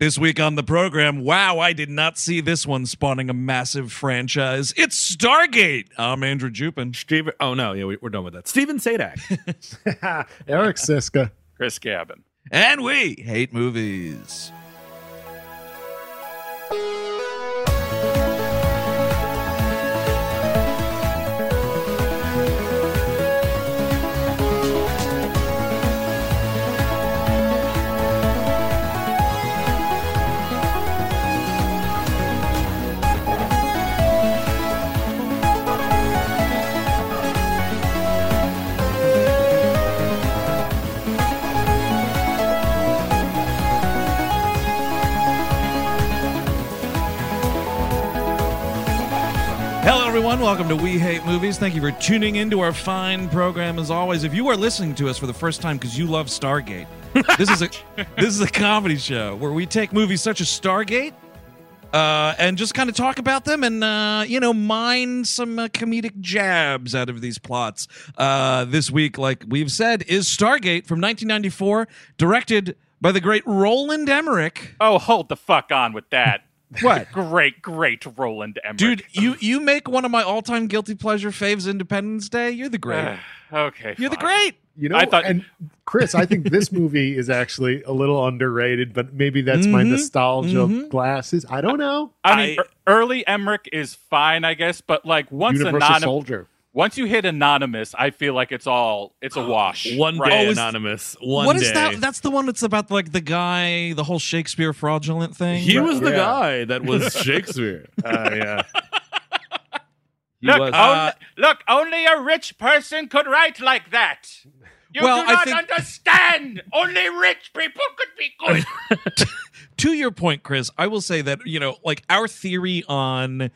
This week on the program, wow, I did not see this one spawning a massive franchise. It's Stargate. I'm Andrew Jupin. Steven, oh, no, yeah, we're done with that. Steven Sadak. Eric Siska. Chris Gabin. And we hate movies. Welcome to We Hate Movies. Thank you for tuning into our fine program. As always, if you are listening to us for the first time because you love Stargate, this is a comedy show where we take movies such as Stargate and just kind of talk about them and mine some comedic jabs out of these plots. This week, like we've said, is Stargate from 1994, directed by the great Roland Emmerich. Oh, hold the fuck on with that. What? Great Roland Emmerich. Dude, you make one of my all-time guilty pleasure faves, Independence Day. You're the great. Okay. You're fine. The great. You know, and Chris, I think this movie is actually a little underrated, but maybe that's my nostalgia glasses. I don't know. I mean, early Emmerich is fine, I guess, but like once you hit Anonymous, I feel like it's a wash. Anonymous. What is that? That's the one that's about like the guy, the whole Shakespeare fraudulent thing. He was the guy that was Shakespeare. Yeah. Look, only a rich person could write like that. You do not understand. Only rich people could be good. To your point, Chris, I will say that, like our theory on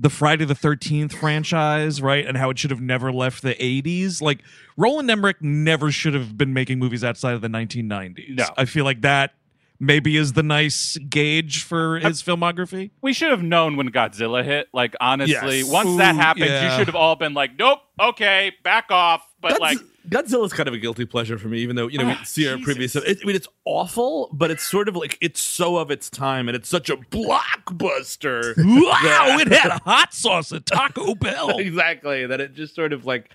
the Friday the 13th franchise, right? And how it should have never left the 80s. Like, Roland Emmerich never should have been making movies outside of the 1990s. No. I feel like that maybe is the nice gauge for his filmography. We should have known when Godzilla hit. Like, honestly, once that happened, you should have all been like, nope, okay, back off. But Godzilla's kind of a guilty pleasure for me, even though, we see our previous... it's awful, but it's sort of like, it's so of its time, and it's such a blockbuster. Wow, it had a hot sauce at Taco Bell. Exactly, that it just sort of like...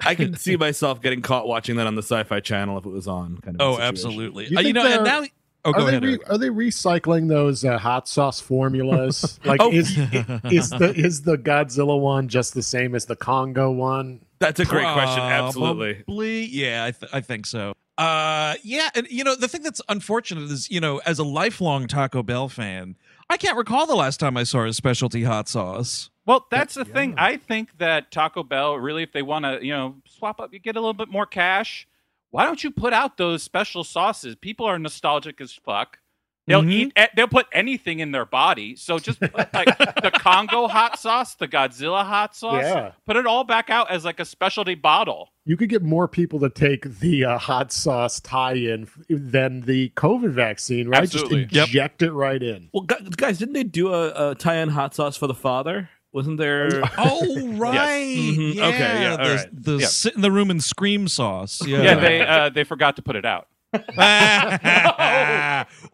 I can see myself getting caught watching that on the Sci-Fi Channel if it was on. Kind of absolutely. And now... Oh, are they recycling those hot sauce formulas? Like, is the Godzilla one just the same as the Congo one? That's a great question. Absolutely. Probably, yeah, I think so. And the thing that's unfortunate is, as a lifelong Taco Bell fan, I can't recall the last time I saw a specialty hot sauce. Well, that's the thing. I think that Taco Bell really, if they want to, swap up, you get a little bit more cash. Why don't you put out those special sauces? People are nostalgic as fuck. They'll eat. They'll put anything in their body. So just put, like, the Congo hot sauce, the Godzilla hot sauce. Yeah. Put it all back out as like a specialty bottle. You could get more people to take the hot sauce tie-in than the COVID vaccine, right? Absolutely. Just inject it right in. Well, guys, didn't they do a tie-in hot sauce for the father? Wasn't there? Oh, right. Yes. Mm-hmm. Yeah. Okay. Yeah. The sit in the room and scream sauce. Yeah. They forgot to put it out.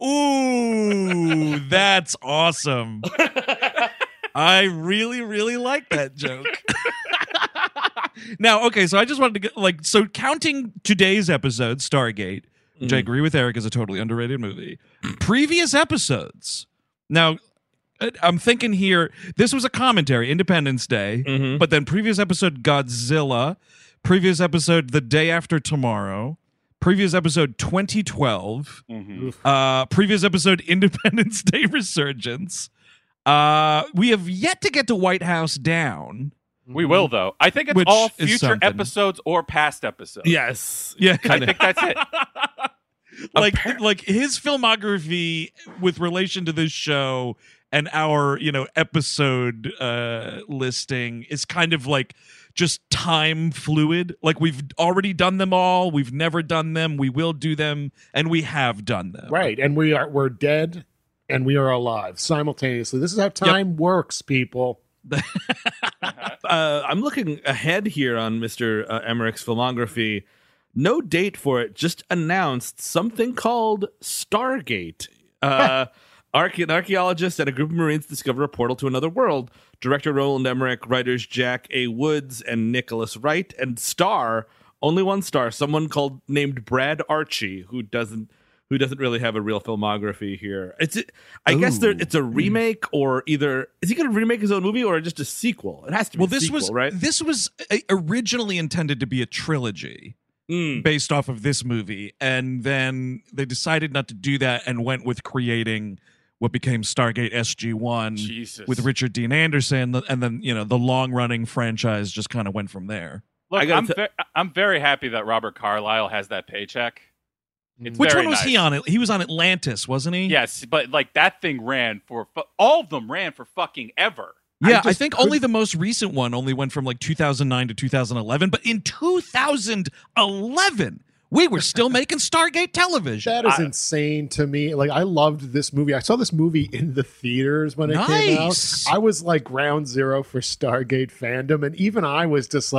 Ooh, that's awesome. I really, really like that joke. Now, okay, so I just wanted to get counting today's episode, Stargate, which I agree with Eric is a totally underrated movie. Previous episodes. Now, I'm thinking here, this was a commentary, Independence Day, but then previous episode, Godzilla, previous episode, The Day After Tomorrow, previous episode, 2012, previous episode, Independence Day Resurgence. We have yet to get to White House Down. We will, though. I think it's all future episodes or past episodes. Yes. Yeah. I think that's it. Like his filmography with relation to this show and our, episode listing is kind of like just time fluid. Like, we've already done them all. We've never done them. We will do them, and we have done them. Right, and we're dead, and we are alive simultaneously. This is how time works, people. I'm looking ahead here on Mr. Emmerich's filmography. No date for it. Just announced something called Stargate. Archaeologists and a group of Marines discover a portal to another world. Director Roland Emmerich, writers Jack A. Woods and Nicholas Wright, and star, only one star, someone named Brad Archie, who doesn't really have a real filmography here. I guess it's a remake, or either is he going to remake his own movie or just a sequel? It has to be. Well, this was originally intended to be a trilogy. Based off of this movie, and then they decided not to do that and went with creating what became Stargate SG-1 with Richard Dean Anderson, and then the long-running franchise just kind of went from there. Look, I'm very happy that Robert Carlyle has that paycheck. Which one was he on? He was on Atlantis, wasn't he? Yes, but that thing ran for all of them ran for fucking ever. Yeah, I think only the most recent one only went from 2009 to 2011. But in 2011, we were still making Stargate television. That is insane to me. I loved this movie. I saw this movie in the theaters when it came out. I was ground zero for Stargate fandom. And even I was just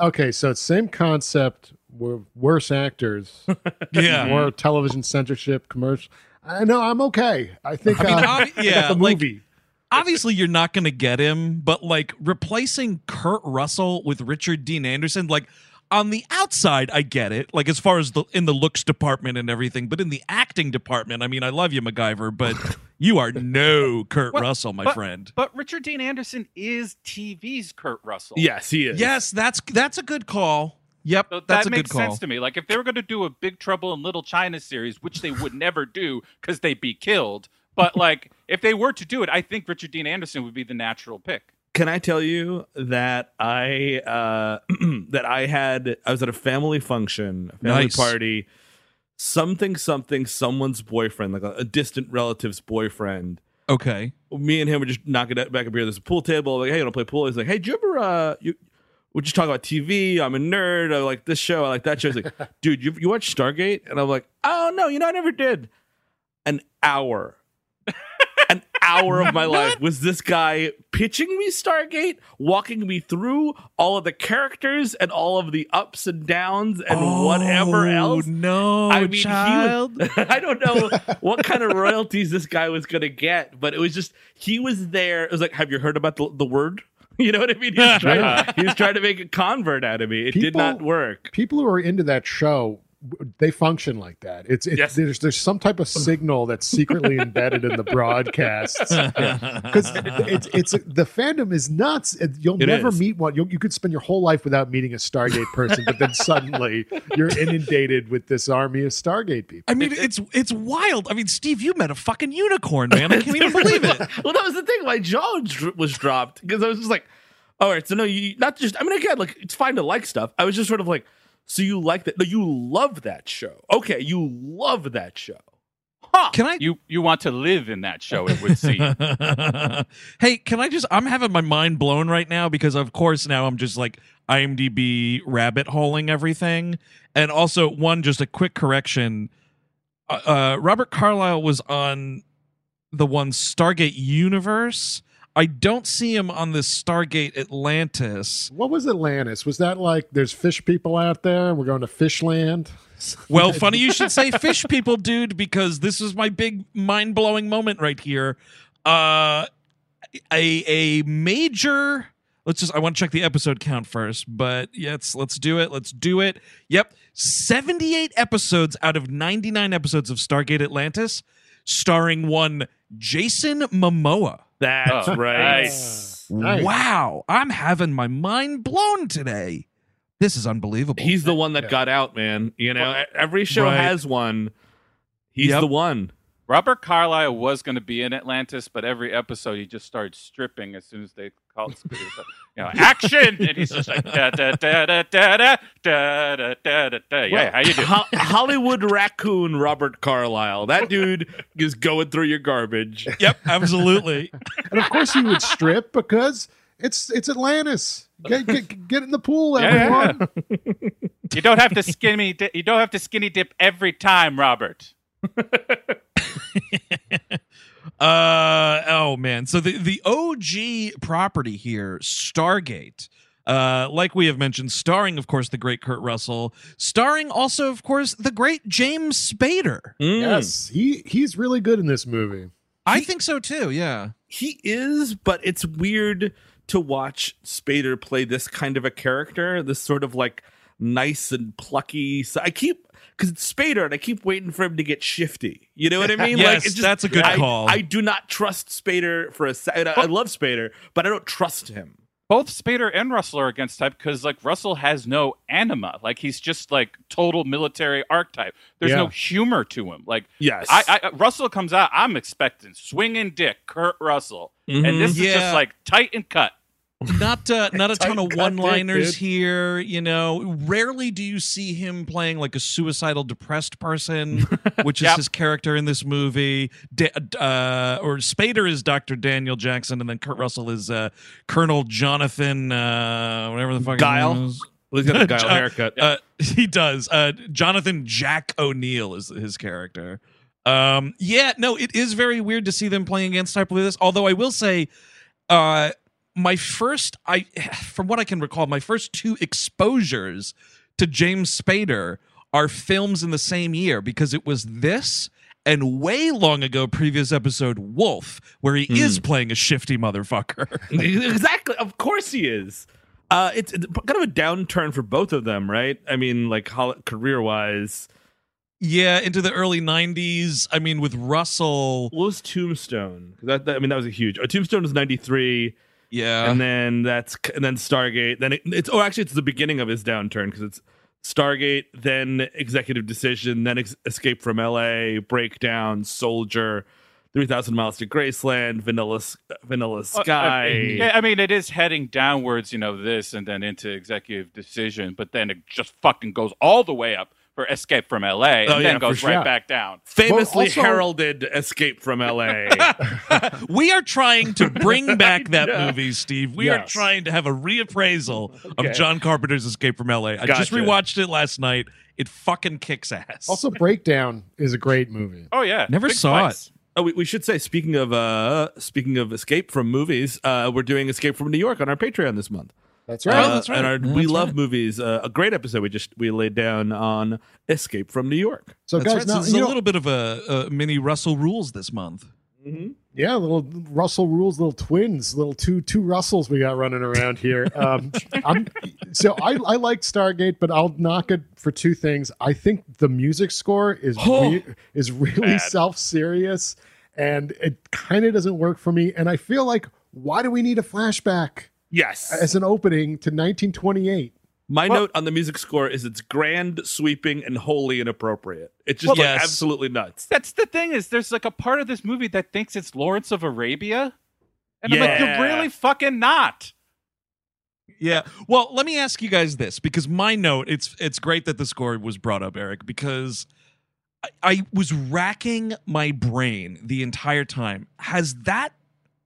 okay, so it's same concept. We're worse actors. Yeah. More television censorship, commercial. No, I'm okay. I think the movie. Obviously, you're not going to get him, but replacing Kurt Russell with Richard Dean Anderson, on the outside, I get it. As far as in the looks department and everything, but in the acting department, I mean, I love you, MacGyver, but you are no Kurt Russell, my friend. But Richard Dean Anderson is TV's Kurt Russell. Yes, he is. Yes, that's a good call. Yep, so that's a good call. That makes sense to me. If they were going to do a Big Trouble in Little China series, which they would never do because they'd be killed. But, if they were to do it, I think Richard Dean Anderson would be the natural pick. Can I tell you that I was at a family function, party, someone's boyfriend, a distant relative's boyfriend. Okay. Me and him were just knocking back a beer. There's a pool table. Hey, you want to play pool? He's hey, do you ever, we're just talking about TV. I'm a nerd. I like this show. I like that show. He's dude, you watch Stargate? And I'm oh, no, I never did. An hour of my life was this guy pitching me Stargate, walking me through all of the characters and all of the ups and downs and whatever else. No, I mean, child. I don't know what kind of royalties this guy was going to get, but it was just, he was there. It was have you heard about the word? You know what I mean? He was trying to make a convert out of me. It did not work. People who are into that show, they function like that. Yes. There's some type of signal that's secretly embedded in the broadcasts. Because it's the fandom is nuts. You'll never meet one. You could spend your whole life without meeting a Stargate person, but then suddenly you're inundated with this army of Stargate people. I mean, it's wild. I mean, Steve, you met a fucking unicorn, man. I can't even believe it. Well, that was the thing. My jaw was dropped because I was just all right, so no, you not just. I mean, again, it's fine to like stuff. I was just sort of so you like that? No, you love that show. Okay, you love that show. Huh? Can I? You want to live in that show? It would seem. Hey, can I just? I'm having my mind blown right now because, of course, now I'm just IMDb rabbit holing everything, and also just a quick correction. Robert Carlyle was on the one Stargate Universe. I don't see him on the Stargate Atlantis. What was Atlantis? Was that there's fish people out there and we're going to fish land? Well, funny you should say fish people, dude, because this is my big mind-blowing moment right here. A major... I want to check the episode count first, but yes, let's do it. Yep, 78 episodes out of 99 episodes of Stargate Atlantis, starring one Jason Momoa. That's right. Nice. Wow. I'm having my mind blown today. This is unbelievable. He's the one that got out, man. Every show has one. He's the one. Robert Carlyle was going to be in Atlantis, but every episode he just started stripping as soon as they called it. Action! And he's just da-da-da-da-da-da-da-da-da-da. Yeah, how you doing? Hollywood raccoon Robert Carlyle. That dude is going through your garbage. Yep, absolutely. And of course he would strip because it's Atlantis. Get in the pool, everyone. Yeah. You don't have to skinny dip every time, Robert. Oh man, so the OG property here, Stargate, like we have mentioned, starring of course the great Kurt Russell, starring also of course the great James Spader. Yes, he's really good in this movie. I think so too. Yeah, he is, but it's weird to watch Spader play this kind of a character, this sort of like nice and plucky. So I keep, because it's Spader, and I keep waiting for him to get shifty. You know what I mean? Yes, like, it's just, that's a good call. I do not trust Spader for a second. I love Spader, but I don't trust him. Both Spader and Russell are against type because, like, Russell has no anima. Like, he's just, like, total military archetype. There's no humor to him. Like, yes. Russell comes out, I'm expecting swinging dick, Kurt Russell. Mm-hmm. And this is just, like, tight and cut. Not a ton of one-liners here, you know. Rarely do you see him playing like a suicidal, depressed person, which is his character in this movie. Or Spader is Dr. Daniel Jackson, and then Kurt Russell is Colonel Jonathan, whatever the fuck Guile. His name is. Well, he's got a Guile haircut. He does. Jonathan Jack O'Neill is his character. It is very weird to see them playing against type like this. Although I will say, from what I can recall, my first two exposures to James Spader are films in the same year, because it was this and way long ago, previous episode, Wolf, where he is playing a shifty motherfucker. Exactly. Of course he is. It's kind of a downturn for both of them, right? I mean, like, career-wise. Yeah, into the early 90s. I mean, with Russell... What was Tombstone? That was a huge... Tombstone was 93... Yeah, and then Stargate. Then it's the beginning of his downturn, because it's Stargate, then Executive Decision, then Escape from L.A., Breakdown, Soldier, 3,000 Miles to Graceland, Vanilla Sky. It is heading downwards, you know, this, and then into Executive Decision, but then it just fucking goes all the way up for Escape from L.A. and then goes right back down. Famously heralded Escape from L.A. We are trying to bring back that movie, Steve. We are trying to have a reappraisal of John Carpenter's Escape from L.A. I just rewatched it last night. It fucking kicks ass. Also, Breakdown is a great movie. Oh, yeah. Never saw it. Oh, we should say, speaking of Escape from movies, we're doing Escape from New York on our Patreon this month. That's right. That's right. And We Love Movies, a great episode we laid down on Escape from New York. So, guys, now, it's a little bit of a mini Russell Rules this month. Mm-hmm. Yeah, little Russell Rules, little twins, little two Russells we got running around here. I like Stargate, but I'll knock it for two things. I think the music score is really self-serious, and it kind of doesn't work for me. And I feel like, why do we need a flashback? Yes. As an opening to 1928. My note on the music score is it's grand, sweeping, and wholly inappropriate. It's just absolutely nuts. That's the thing, is there's like a part of this movie that thinks it's Lawrence of Arabia. And I'm like, you're really fucking not. Yeah. Well, let me ask you guys this, because my note, it's great that the score was brought up, Eric, because I was racking my brain the entire time. Has that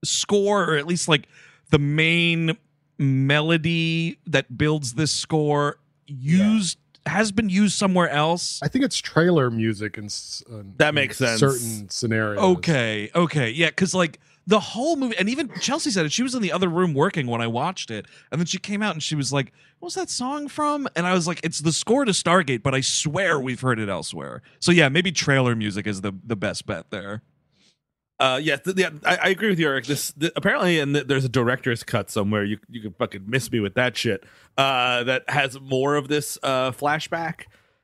score, or at least like the main melody that builds this score, has been used somewhere else? I think it's trailer music and that makes sense. Certain scenarios. Okay. Yeah, because like the whole movie, and even Chelsea said it, she was in the other room working when I watched it, and then she came out and she was like, what's that song from? And I was like, it's the score to Stargate, but I swear we've heard it elsewhere. So yeah, maybe trailer music is the best bet there. I agree with you, Eric. There's a director's cut somewhere. You can fucking miss me with that shit. That has more of this flashback,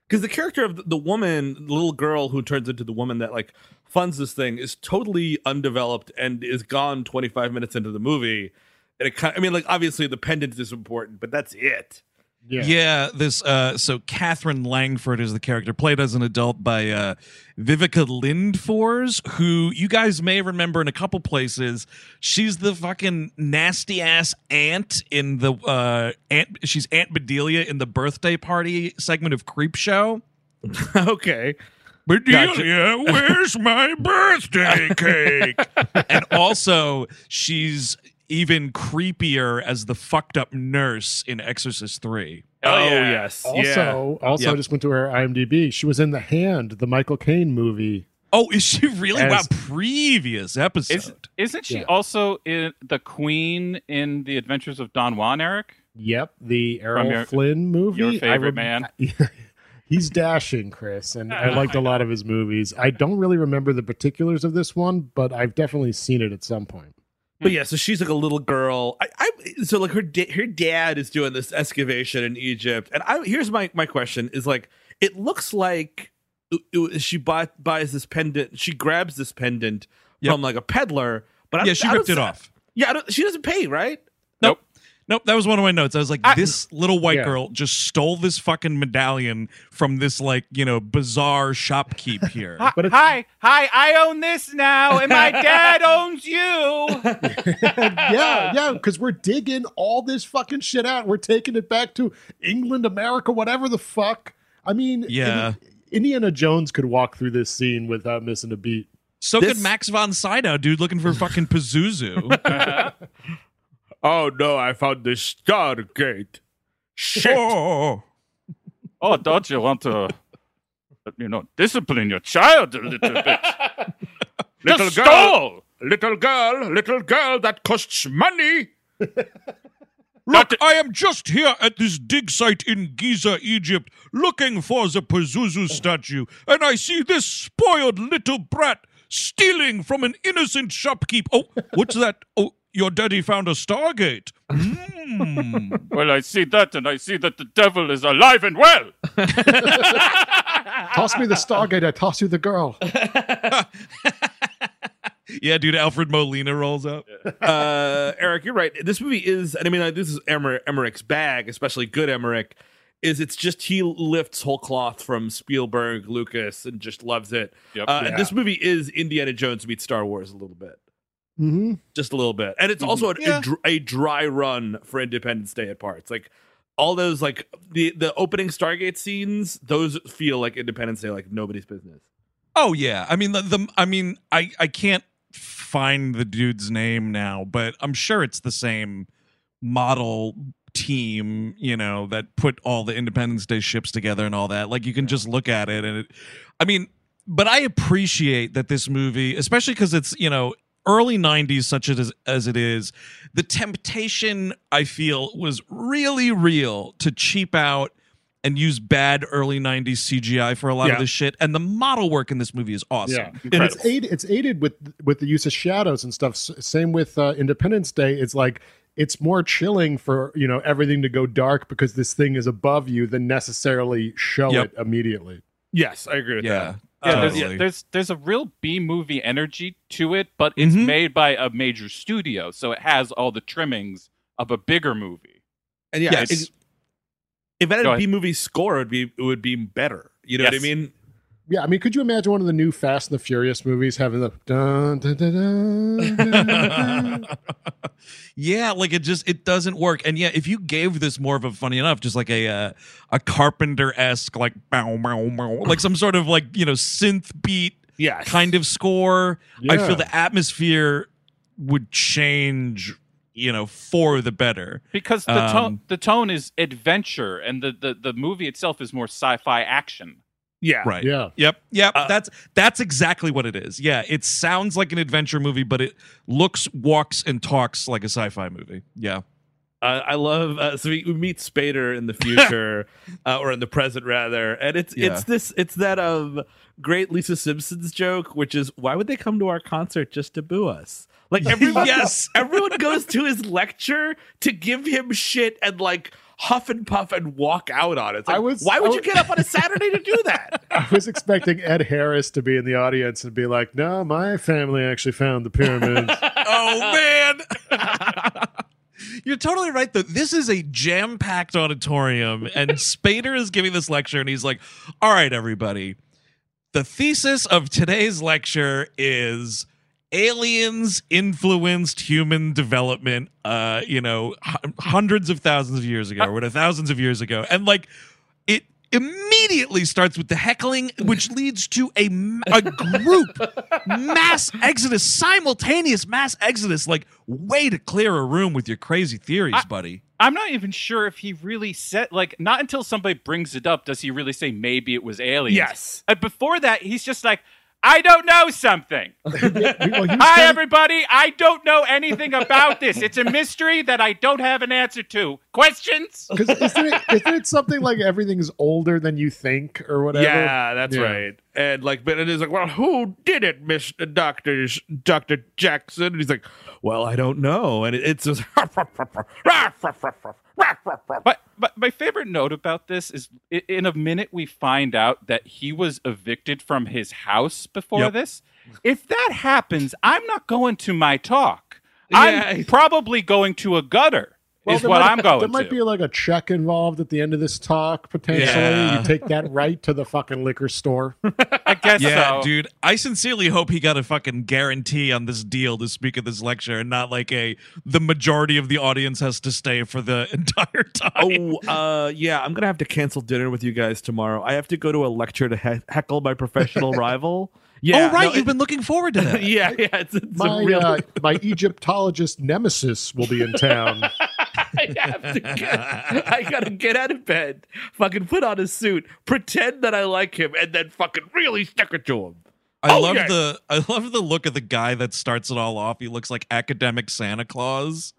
because the character of the woman, the little girl who turns into the woman that like funds this thing, is totally undeveloped and is gone 25 minutes into the movie. And it kind of, obviously the pendant is important, but that's it. So Catherine Langford is the character, played as an adult by Viveca Lindfors, who you guys may remember in a couple places. She's the fucking nasty ass aunt in the she's Aunt Bedelia in the birthday party segment of Creepshow. Okay. Bedelia, where's my birthday cake? And also she's even creepier as the fucked up nurse in Exorcist 3. Oh yes. Also, just went to her IMDb. She was in The Hand, the Michael Caine movie. Oh, is she really? Wow, previous episode. Isn't she also in the Queen in The Adventures of Don Juan, Eric? Yep, the Errol Flynn movie. Your favorite man. He's dashing, Chris, and I liked a lot of his movies. I don't really remember the particulars of this one, but I've definitely seen it at some point. But yeah, so she's like a little girl. So like her dad is doing this excavation in Egypt, and here's my question is, like, it looks like she buys this pendant. She grabs this pendant from like a peddler, but she ripped it off. Yeah, she doesn't pay, right? Nope, that was one of my notes. I was like, this little white girl just stole this fucking medallion from this, like, you know, bizarre shopkeep here. Hi, I own this now, and my dad owns you. yeah, because we're digging all this fucking shit out. We're taking it back to England, America, whatever the fuck. I mean, Indiana Jones could walk through this scene without missing a beat. So could Max von Sydow, dude, looking for fucking Pazuzu. Oh no, I found the Stargate. Shit. Oh, don't you want to, you know, discipline your child a little bit? Little girl, that costs money. Look, I am just here at this dig site in Giza, Egypt, looking for the Pazuzu statue, and I see this spoiled little brat stealing from an innocent shopkeep. Oh, what's that? Oh. Your daddy found a Stargate. Well, I see that, and I see that the devil is alive and well. Toss me the Stargate, I toss you the girl. Yeah, dude, Alfred Molina rolls up. Eric, you're right. This movie is, and I mean, like, this is Emmerich's bag, especially good Emmerich, it's just he lifts whole cloth from Spielberg, Lucas, and just loves it. Yep. And this movie is Indiana Jones meets Star Wars a little bit. Mm-hmm. Just a little bit, and it's also a dry run for Independence Day at parts. Like all those, like the opening Stargate scenes, those feel like Independence Day, like nobody's business. Oh yeah, I mean I can't find the dude's name now, but I'm sure it's the same model team, you know, that put all the Independence Day ships together and all that. Like you can just look at it, and but I appreciate that this movie, especially because it's, you know, early 90s, such as it is, the temptation, I feel, was really real to cheap out and use bad early 90s CGI for a lot of this shit. And the model work in this movie is awesome. Yeah. And it's aided with the use of shadows and stuff. Same with Independence Day. It's like, it's more chilling for, you know, everything to go dark because this thing is above you than necessarily show it immediately. Yes, I agree with that. Yeah, totally. there's a real B-movie energy to it, but it's made by a major studio, so it has all the trimmings of a bigger movie. And if it had a B-movie score, it would be better. You know what I mean? Yeah, I mean, could you imagine one of the new Fast and the Furious movies having the dun dun dun dun, dun, dun. Yeah, like it doesn't work. And yeah, if you gave this more of a, funny enough, just like a Carpenter-esque, like bow, bow, bow, like some sort of, like, you know, synth beat kind of score, I feel the atmosphere would change, you know, for the better, because the tone is adventure, and the movie itself is more sci-fi action. Yeah. Right. Yeah. Yep. That's exactly what it is. Yeah. It sounds like an adventure movie, but it looks, walks, and talks like a sci-fi movie. Yeah. I love. So we meet Spader in the future, or in the present rather, and it's that great Lisa Simpson's joke, which is, why would they come to our concert just to boo us? Like everyone, everyone goes to his lecture to give him shit and like huff and puff and walk out on it. Like, why would you get up on a Saturday to do that? I was expecting Ed Harris to be in the audience and be like, no, my family actually found the pyramids. Oh, man. You're totally right, though. This is a jam-packed auditorium, and Spader is giving this lecture, and he's like, all right, everybody, the thesis of today's lecture is aliens influenced human development, you know, hundreds of thousands of years ago, or thousands of years ago. And like, it immediately starts with the heckling, which leads to a group mass exodus, simultaneous mass exodus, like, way to clear a room with your crazy theories, buddy. I'm not even sure if he really said, like, not until somebody brings it up does he really say maybe it was aliens. Yes. And before that, he's just like, I don't know something. Hi, everybody. I don't know anything about this. It's a mystery that I don't have an answer to. Questions? Because isn't it something like everything's older than you think or whatever? Yeah, that's right. And like, but it is like, well, who did it, Mr. Dr. Jackson? And he's like, well, I don't know. And it's just. But my favorite note about this is in a minute we find out that he was evicted from his house before this. If that happens, I'm not going to my talk. I'm probably going to a gutter. Well, is what I'm going to. There might be like a check involved at the end of this talk, potentially. Yeah. You take that right to the fucking liquor store. I guess so. Dude, I sincerely hope he got a fucking guarantee on this deal to speak at this lecture and not like the majority of the audience has to stay for the entire time. Oh, I'm going to have to cancel dinner with you guys tomorrow. I have to go to a lecture to heckle my professional rival. Yeah. Oh, right. No, you've been looking forward to that. Yeah. It's my Egyptologist nemesis will be in town. I gotta get out of bed, fucking put on a suit, pretend that I like him, and then fucking really stick it to him. I love the look of the guy that starts it all off. He looks like academic Santa Claus.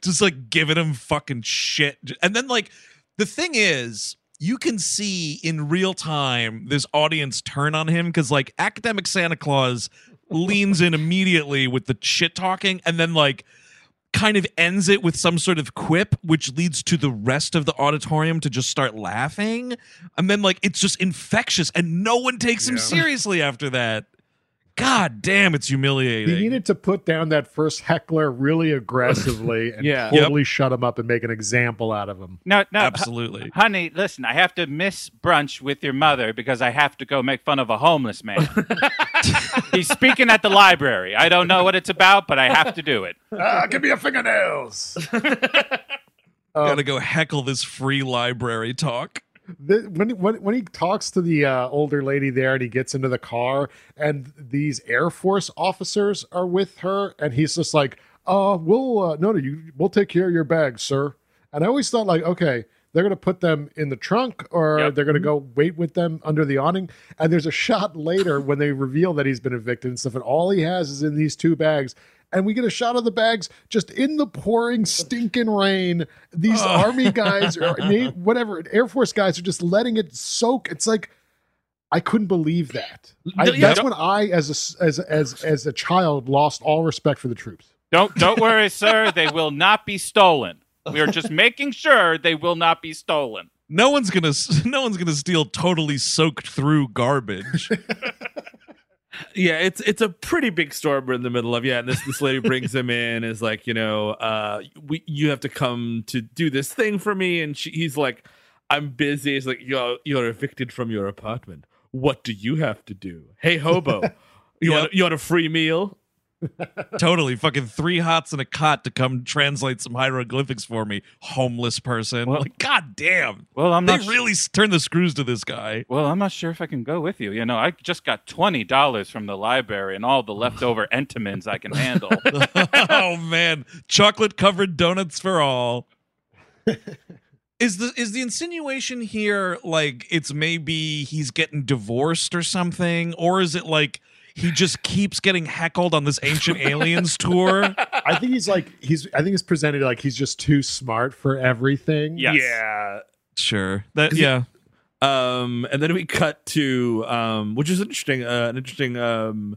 Just like giving him fucking shit. And then like the thing is, you can see in real time this audience turn on him because like academic Santa Claus leans in immediately with the shit talking and then like kind of ends it with some sort of quip, which leads to the rest of the auditorium to just start laughing. And then, like, it's just infectious, and no one takes him seriously after that. God damn, it's humiliating. He needed to put down that first heckler really aggressively and totally shut him up and make an example out of him. No, absolutely. Honey, listen, I have to miss brunch with your mother because I have to go make fun of a homeless man. He's speaking at the library. I don't know what it's about, but I have to do it. Give me your fingernails. Gotta go heckle this free library talk. When he talks to the older lady there and he gets into the car and these Air Force officers are with her and he's just like, we'll take care of your bag, sir. And I always thought like, okay, they're going to put them in the trunk or they're going to go wait with them under the awning. And there's a shot later when they reveal that he's been evicted and stuff and all he has is in these two bags. And we get a shot of the bags just in the pouring, stinking rain. These Army guys or whatever, Air Force guys are just letting it soak. It's like, I couldn't believe that. That's when I, as a child, lost all respect for the troops. Don't worry, sir. They will not be stolen. We are just making sure they will not be stolen. No one's gonna steal totally soaked through garbage. Yeah, it's a pretty big storm we're in the middle of. Yeah, and this lady brings him in, is like, you have to come to do this thing for me. And he's like, I'm busy. He's like, you're evicted from your apartment. What do you have to do? Hey, hobo, you want a free meal? Totally, fucking 3 hots and a cot to come translate some hieroglyphics for me, homeless person. Well, like, God damn. Well, really turn the screws to this guy. Well, I'm not sure if I can go with you. You know, I just got $20 from the library and all the leftover Entenmann's I can handle. Oh man, chocolate covered donuts for all. Is the insinuation here like it's maybe he's getting divorced or something, or is it like? He just keeps getting heckled on this Ancient Aliens tour. I think he's presented like he's just too smart for everything. Yes. Yeah. Sure. And then we cut to which is interesting, an interesting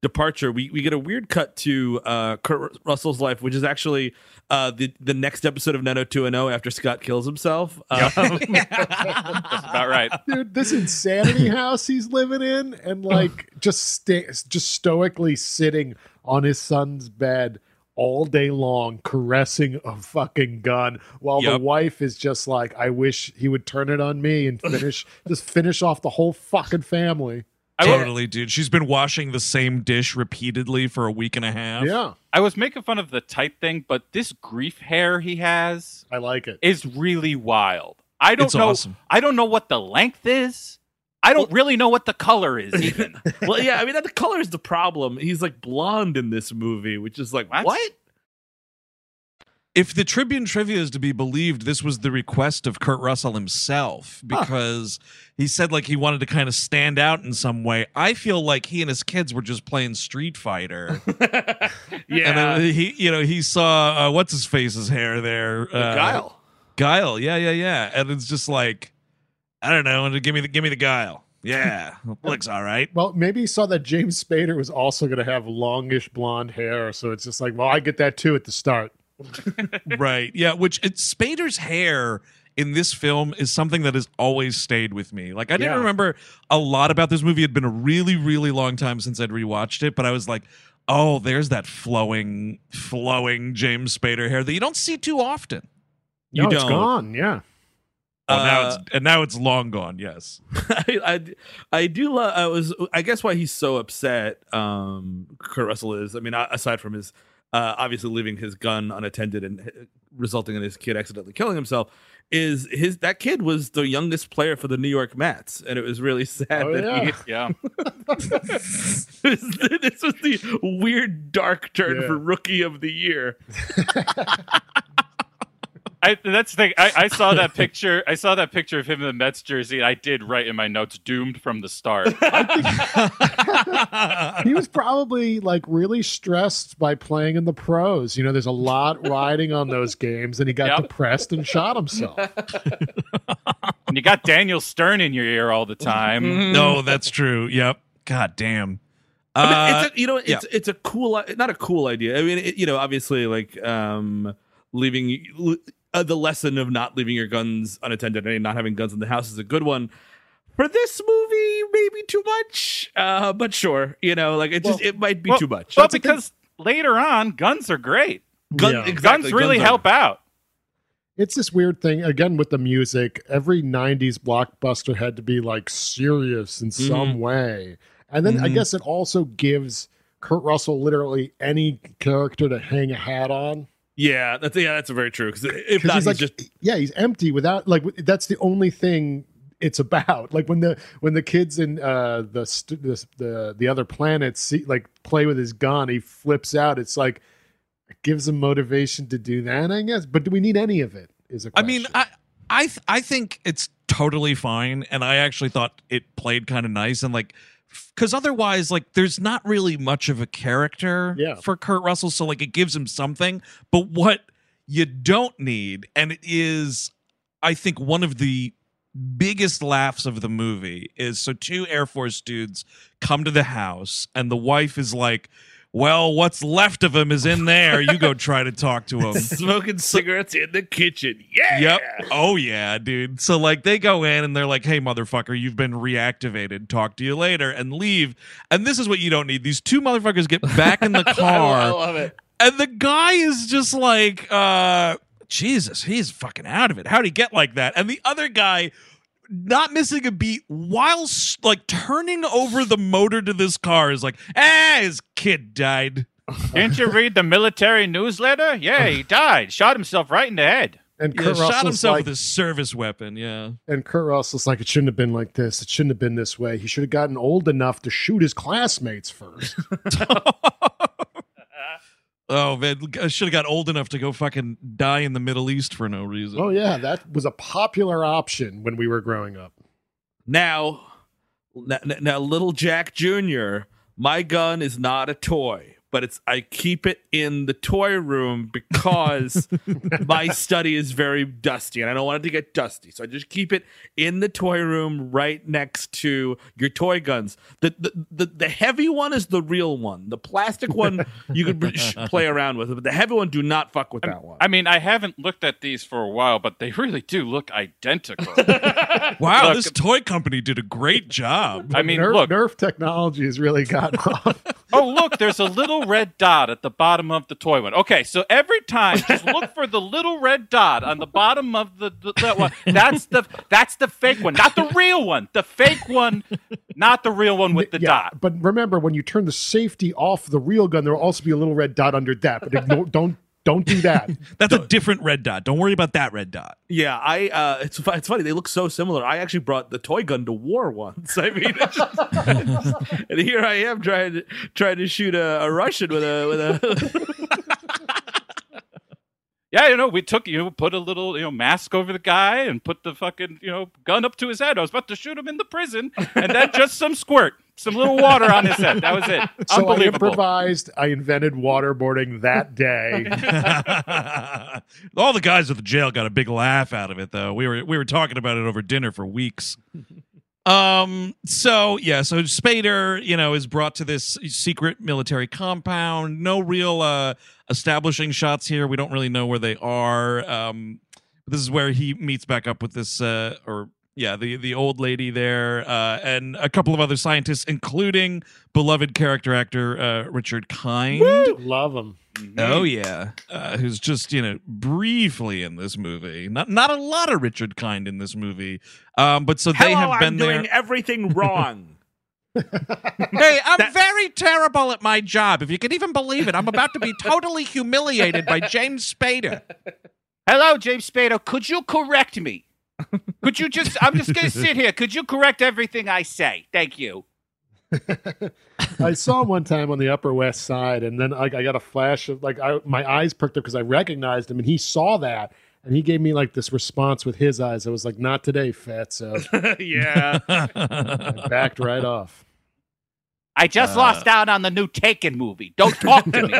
departure. We get a weird cut to Kurt Russell's life, which is actually the next episode of 90210 after Scott kills himself. That's about right, dude. This insanity house he's living in, and like just stoically sitting on his son's bed all day long, caressing a fucking gun, while the wife is just like, "I wish he would turn it on me and finish off the whole fucking family." Totally, dude. She's been washing the same dish repeatedly for a week and a half. Yeah. I was making fun of the tight thing, but this grief hair he has, I like it, is really wild. It's awesome. I don't know what the length is. I don't really know what the color is even. Well, yeah, I mean, the color is the problem. He's like blonde in this movie, which is like, what? If the Tribune trivia is to be believed, this was the request of Kurt Russell himself, because he said like he wanted to kind of stand out in some way. I feel like he and his kids were just playing Street Fighter. And then he saw what's his face's hair there, Guile. Guile, yeah, and it's just like, I don't know, and give me the Guile. Yeah, looks all right. Well, maybe he saw that James Spader was also going to have longish blonde hair, so it's just like, well, I get that too at the start. Right, yeah, which Spader's hair in this film is something that has always stayed with me. Like, I didn't remember a lot about this movie. It had been a really, really long time since I'd rewatched it, but I was like, oh, there's that flowing James Spader hair that you don't see too often. No, it's gone, yeah. Now it's long gone, yes. I do love, I guess why he's so upset, Kurt Russell is, I mean, aside from his obviously leaving his gun unattended and resulting in his kid accidentally killing himself, is that kid was the youngest player for the New York Mets, and it was really sad This was the weird dark turn for Rookie of the Year. That's the thing. I saw that picture. I saw that picture of him in the Mets jersey, and I did write in my notes, "Doomed from the start." He was probably like really stressed by playing in the pros. You know, there's a lot riding on those games, and he got depressed and shot himself. And you got Daniel Stern in your ear all the time. Mm-hmm. No, that's true. Yep. God damn. I mean, it's a cool, not a cool idea. I mean, obviously, like leaving. The lesson of not leaving your guns unattended and not having guns in the house is a good one. For this movie, maybe too much, but sure, it might be too much. Well, because later on, guns are great. Guns really help out. It's this weird thing, again, with the music. Every 90s blockbuster had to be, like, serious in some way. And then I guess it also gives Kurt Russell literally any character to hang a hat on. Yeah, that's very true. Because if not, he's empty without, like, that's the only thing it's about. Like when the kids in the other planet see, like, play with his gun, he flips out. It's like it gives him motivation to do that, I guess. But do we need any of it? Is a question. I mean, I think it's totally fine, and I actually thought it played kind of nice and like. Because otherwise, like, there's not really much of a character for Kurt Russell, so like it gives him something. But what you don't need, and it is, I think, one of the biggest laughs of the movie, is so two Air Force dudes come to the house, and the wife is like, "Well, what's left of him is in there. You go try to talk to him." Smoking cigarettes in the kitchen. Yeah. Yep. Oh, yeah, dude. So, like, they go in and they're like, "Hey, motherfucker, you've been reactivated. Talk to you later," and leave. And this is what you don't need. These two motherfuckers get back in the car. I love it. And the guy is just like, Jesus, he's fucking out of it. How'd he get like that? And the other guy, not missing a beat, while like turning over the motor to this car, is like, his kid died. Didn't you read the military newsletter? Yeah, he died. Shot himself right in the head. And Kurt Russell's shot himself with his service weapon. Yeah. And Kurt Russell's like, it shouldn't have been like this. It shouldn't have been this way. He should have gotten old enough to shoot his classmates first. Oh, man, I should have got old enough to go fucking die in the Middle East for no reason. Oh, yeah, that was a popular option when we were growing up. Now, little Jack Jr., my gun is not a toy, but I keep it in the toy room because my study is very dusty, and I don't want it to get dusty, so I just keep it in the toy room right next to your toy guns. The heavy one is the real one. The plastic one you could play around with, but the heavy one, do not fuck with that one. I mean, I haven't looked at these for a while, but they really do look identical. Wow, look, this toy company did a great job. I mean, Nerf technology has really gotten off. Oh, look, there's a little red dot at the bottom of the toy one. Okay, so every time, just look for the little red dot on the bottom of that one. That's the fake one, not the real one. The fake one, not the real one with the dot. But remember, when you turn the safety off the real gun, there will also be a little red dot under that. But don't do that. That's a different red dot. Don't worry about that red dot. Yeah, it's funny. They look so similar. I actually brought the toy gun to war once. I mean, and here I am trying to shoot a Russian with a. yeah, you know, we took, you know, put a little, you know, mask over the guy and put the fucking, you know, gun up to his head. I was about to shoot him in the prison, and then just some squirt, some little water on his head. That was it. So I improvised. I invented waterboarding that day. All the guys at the jail got a big laugh out of it, though. We were talking about it over dinner for weeks. So Spader, you know, is brought to this secret military compound. No real establishing shots here. We don't really know where they are. This is where he meets back up with this the old lady there, and a couple of other scientists, including beloved character actor Richard Kind. Woo! Love him. Oh yeah, who's just, you know, briefly in this movie. Not a lot of Richard Kind in this movie. But so they have been there. I'm doing everything wrong. Hey, I'm very terrible at my job. If you could even believe it, I'm about to be totally humiliated by James Spader. Hello, James Spader. Could you correct me? Could you just? I'm just gonna sit here. Could you correct everything I say? Thank you. I saw him one time on the Upper West Side, and then I got a flash of my eyes perked up because I recognized him, and he saw that, and he gave me like this response with his eyes. I was like, "Not today, fatso." Yeah, I backed right off. I just lost out on the new Taken movie. Don't talk to me.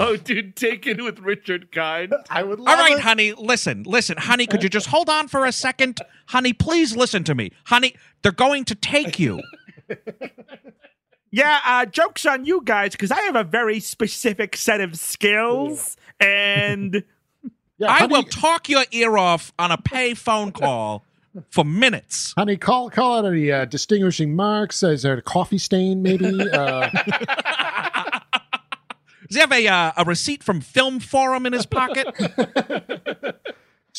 Oh, dude, Taken with Richard Kind. I would love it. All right, honey, listen, honey, could you just hold on for a second? Honey, please listen to me. Honey, they're going to take you. Yeah, joke's on you guys, because I have a very specific set of skills, and yeah, I will talk your ear off on a pay phone call. For minutes, honey, call out any distinguishing marks. Is there a coffee stain? Maybe. Does he have a receipt from Film Forum in his pocket?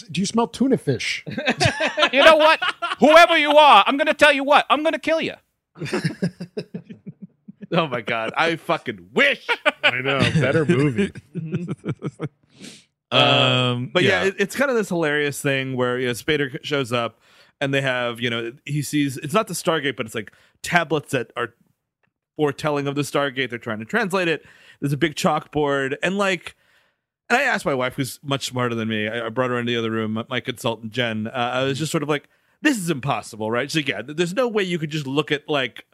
Do you smell tuna fish? You know what? Whoever you are, I'm going to tell you what. I'm going to kill you. Oh my God! I fucking wish. I know. Better movie. It's kind of this hilarious thing where, you know, Spader shows up and they have, you know, he sees, it's not the Stargate, but it's like tablets that are foretelling of the Stargate. They're trying to translate it. There's a big chalkboard, and like, and I asked my wife, who's much smarter than me, I brought her into the other room, my consultant Jen, I was just sort of like, this is impossible, right? She's like, yeah, there's no way you could just look at like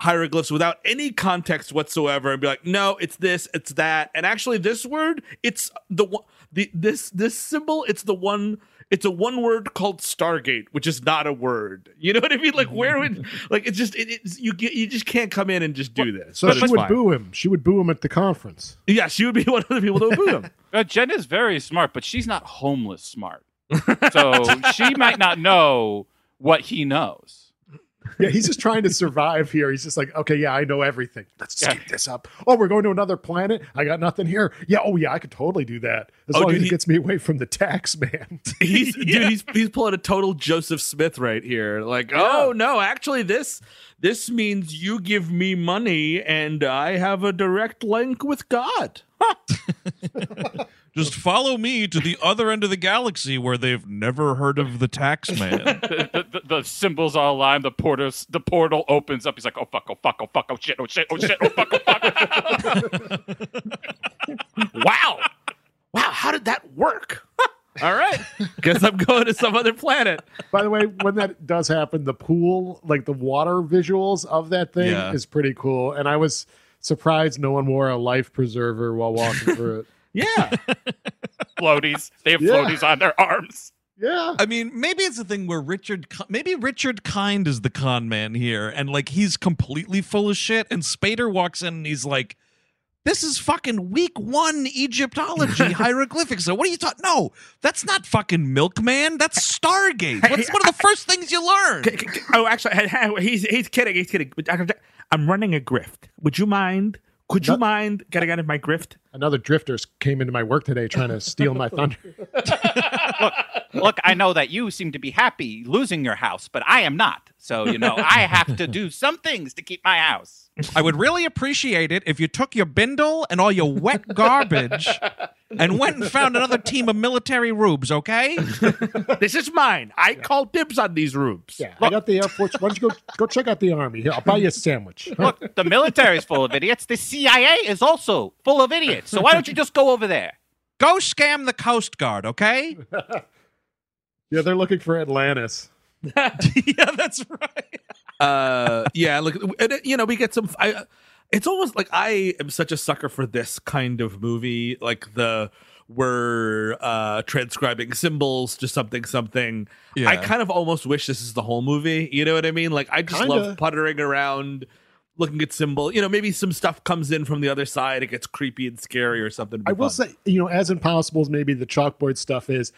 hieroglyphs without any context whatsoever and be like, no, it's this, it's that, and actually this word, it's the one, this symbol, it's the one, it's a one word called Stargate, which is not a word. You know what I mean? Like, where would, like, it's just, it's, you just can't come in and just do this. So she would boo him. She would boo him at the conference. Yeah, she would be one of the people that would boo him. Jen is very smart, but she's not homeless smart. So she might not know what he knows. Yeah, he's just trying to survive here. He's just like, okay, yeah, I know everything. Let's just keep this up. Oh, we're going to another planet? I got nothing here. Yeah, oh yeah, I could totally do that. As long as he gets me away from the tax man. He's pulling a total Joseph Smith right here. Like, oh no, actually this means you give me money and I have a direct link with God. Huh. Just follow me to the other end of the galaxy where they've never heard of the tax man. The symbols all align. The portal opens up. He's like, oh, fuck, oh, fuck, oh, fuck, oh, shit, oh, shit, oh, shit, oh, fuck, oh, fuck. Wow. Wow, how did that work? All right. Guess I'm going to some other planet. By the way, when that does happen, the pool, like the water visuals of that thing is pretty cool. And I was surprised no one wore a life preserver while walking through it. Yeah. Floaties. They have floaties on their arms. Yeah. I mean, maybe it's a thing where Richard Kind is the con man here, and like he's completely full of shit, and Spader walks in and he's like, this is fucking week one Egyptology hieroglyphics. So what are you talking? No, that's not fucking Milkman. That's Stargate. That's one of the first things you learn. Oh, actually, he's kidding. He's kidding. I'm running a grift. Would you mind? Could you mind getting out of my grift? Another drifters came into my work today trying to steal my thunder. Look, I know that you seem to be happy losing your house, but I am not. So, you know, I have to do some things to keep my house. I would really appreciate it if you took your bindle and all your wet garbage and went and found another team of military rubes, okay? This is mine. I call dibs on these rubes. Yeah, look, I got the Air Force. Why don't you go check out the Army? Here, I'll buy you a sandwich. Look, the military is full of idiots. The CIA is also full of idiots. So why don't you just go over there? Go scam the Coast Guard, okay? Yeah, they're looking for Atlantis. Yeah, that's right. Yeah, look, you know, we get some. It's almost like I am such a sucker for this kind of movie, like the we're transcribing symbols to something. Yeah. I kind of almost wish this is the whole movie. You know what I mean? Like I just love puttering around, looking at symbol. You know, maybe some stuff comes in from the other side. It gets creepy and scary or something. I will say, you know, as Impossible as maybe the chalkboard stuff is,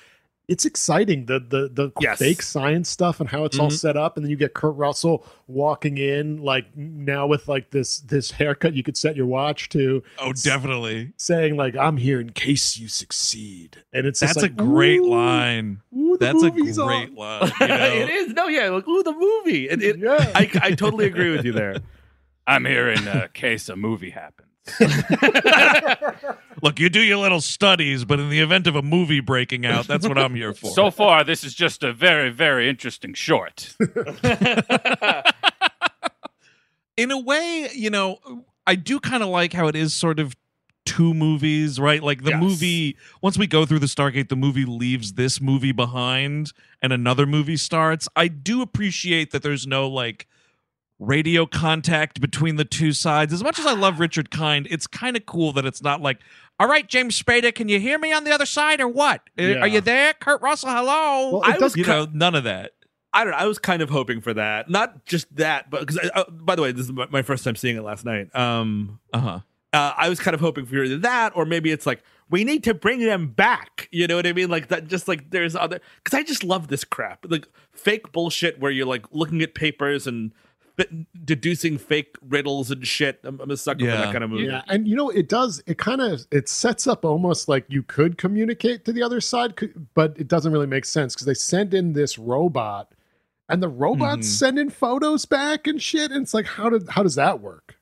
it's exciting, the yes. fake science stuff and how it's all set up, and then you get Kurt Russell walking in like now with like this haircut you could set your watch to. Oh, definitely saying like I'm here in case you succeed, and it's that's like, a great line. Ooh, that's a great line. You know? It is like ooh the movie. Yeah. I totally agree with you there. I'm here in case a movie happens. Look, you do your little studies, but in the event of a movie breaking out, that's what I'm here for. So far, this is just a very, very interesting short. In a way, you know, I do kind of like how it is sort of two movies, right? Like the movie, once we go through the Stargate, the movie leaves this movie behind and another movie starts. I do appreciate that there's no like radio contact between the two sides. As much as I love Richard Kind, it's kind of cool that it's not like, all right, James Spader, can you hear me on the other side or what? Yeah. Are you there? Kurt Russell, hello? Well, you know, none of that. I don't know. I was kind of hoping for that. Not just that, but because, by the way, this is my first time seeing it last night. I was kind of hoping for either that, or maybe it's like, we need to bring them back. You know what I mean? Like that, just like there's other, because I just love this crap. Like fake bullshit where you're like looking at papers and deducing fake riddles and shit. I'm a sucker for that kind of movie. Yeah, and you know, it sets up almost like you could communicate to the other side, but it doesn't really make sense because they send in this robot, and the robots send in photos back and shit. And it's like, how does that work?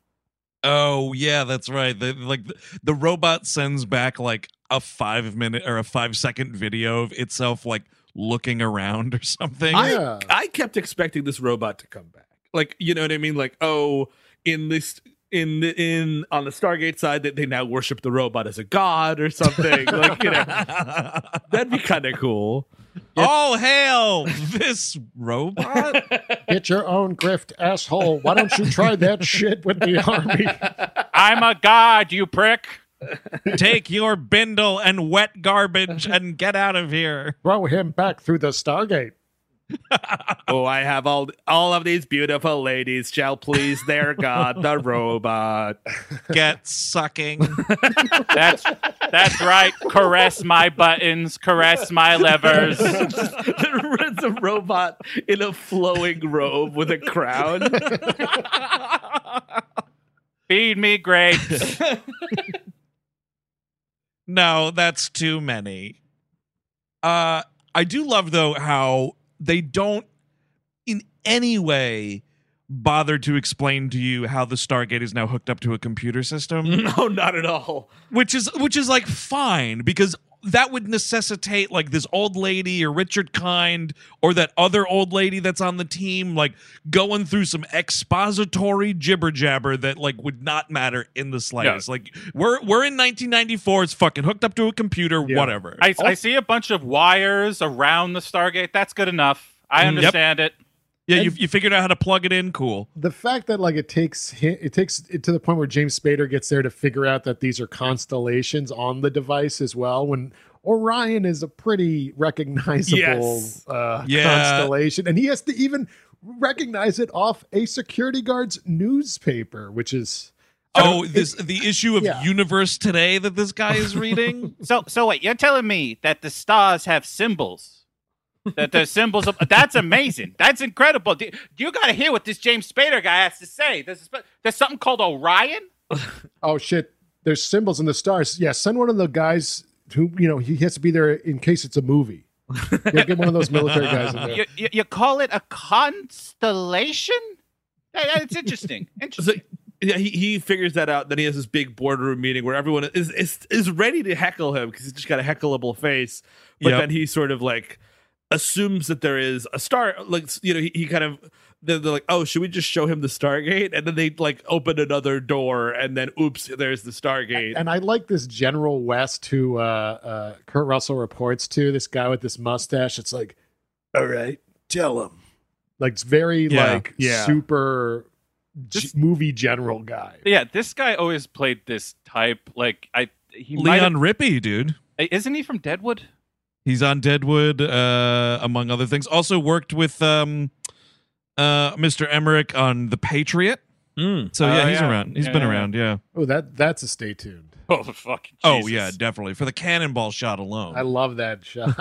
Oh yeah, that's right. The robot sends back like a 5 minute or a 5 second video of itself like looking around or something. I kept expecting this robot to come back. Like, you know what I mean? Like, oh, on the Stargate side that they now worship the robot as a god or something. Like, you know, that'd be kind of cool. Oh, hail this robot. Get your own grift, asshole. Why don't you try that shit with the army? I'm a god, you prick. Take your bindle and wet garbage and get out of here. Throw him back through the Stargate. Oh, I have all of these beautiful ladies shall please their god, the robot. Get sucking. That's right. Caress my buttons, caress my levers. It's a robot in a flowing robe with a crown. Feed me grapes. No, that's too many. I do love though how they don't in any way bother to explain to you how the Stargate is now hooked up to a computer system. No, not at all. Which is like fine, because that would necessitate like this old lady or Richard Kind or that other old lady that's on the team like going through some expository jibber jabber that like would not matter in the slightest. Yeah. Like we're in 1994. It's fucking hooked up to a computer. Yeah. Whatever. I see a bunch of wires around the Stargate. That's good enough. I understand it. Yeah, you figured out how to plug it in. Cool. The fact that like it takes it to the point where James Spader gets there to figure out that these are constellations on the device as well. When Orion is a pretty recognizable constellation, and he has to even recognize it off a security guard's newspaper, which is the issue of Universe Today that this guy is reading. So wait, you're telling me that the stars have symbols? That there's symbols of, that's amazing. That's incredible. You got to hear what this James Spader guy has to say. There's something called Orion. Oh shit! There's symbols in the stars. Yeah, send one of the guys who you know he has to be there in case it's a movie. Yeah, get one of those military guys in there. You call it a constellation? It's interesting. Interesting. So, yeah, he figures that out. Then he has this big boardroom meeting where everyone is ready to heckle him because he's just got a heckleable face. But then he sort of like assumes that there is a star, like, you know, he kind of they're like, oh, should we just show him the Stargate? And then they like open another door, and then oops, there's the Stargate. And I like this General West who Kurt Russell reports to, this guy with this mustache. It's like, all right, tell him. Like, it's very super movie general guy. Yeah, this guy always played this type. Like, Leon Rippy, dude. Isn't he from Deadwood? He's on Deadwood, among other things. Also worked with Mr. Emmerich on The Patriot. Mm. So yeah, he's around. He's been around. Yeah. Oh, that's a stay tuned. Oh fuck. Jesus. Oh yeah, definitely for the cannonball shot alone. I love that shot.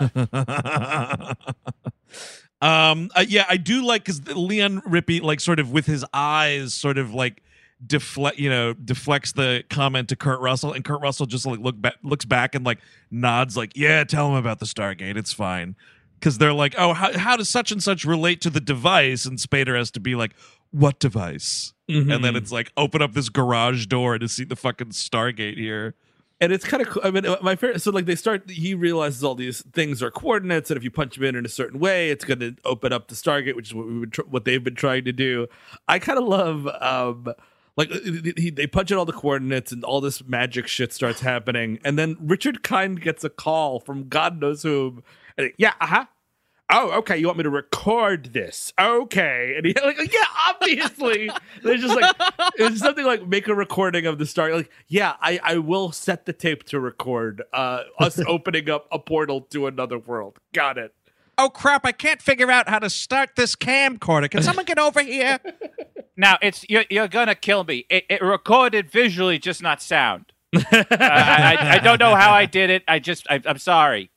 I do like, because Leon Rippy, like, sort of with his eyes, sort of like deflects the comment to Kurt Russell, and Kurt Russell just like looks back and like nods, like, yeah, tell him about the Stargate, it's fine, because they're like, oh, how does such and such relate to the device, and Spader has to be like, what device? Mm-hmm. And then it's like, open up this garage door to see the fucking Stargate here. And it's kind of cool. I mean, my favorite. So, like, he realizes all these things are coordinates, and if you punch them in a certain way, it's going to open up the Stargate, which is what they've been trying to do. I kind of love, they punch in all the coordinates, and all this magic shit starts happening. And then Richard Kind gets a call from God knows whom. And oh, okay, you want me to record this? Okay. And he, like, yeah, obviously. There's just like, it's something like, make a recording of the Stargate. Like, yeah, I will set the tape to record us opening up a portal to another world. Got it. Oh, crap, I can't figure out how to start this camcorder. Can someone get over here? Now, you're going to kill me. It recorded visually, just not sound. I don't know how I did it. I'm sorry.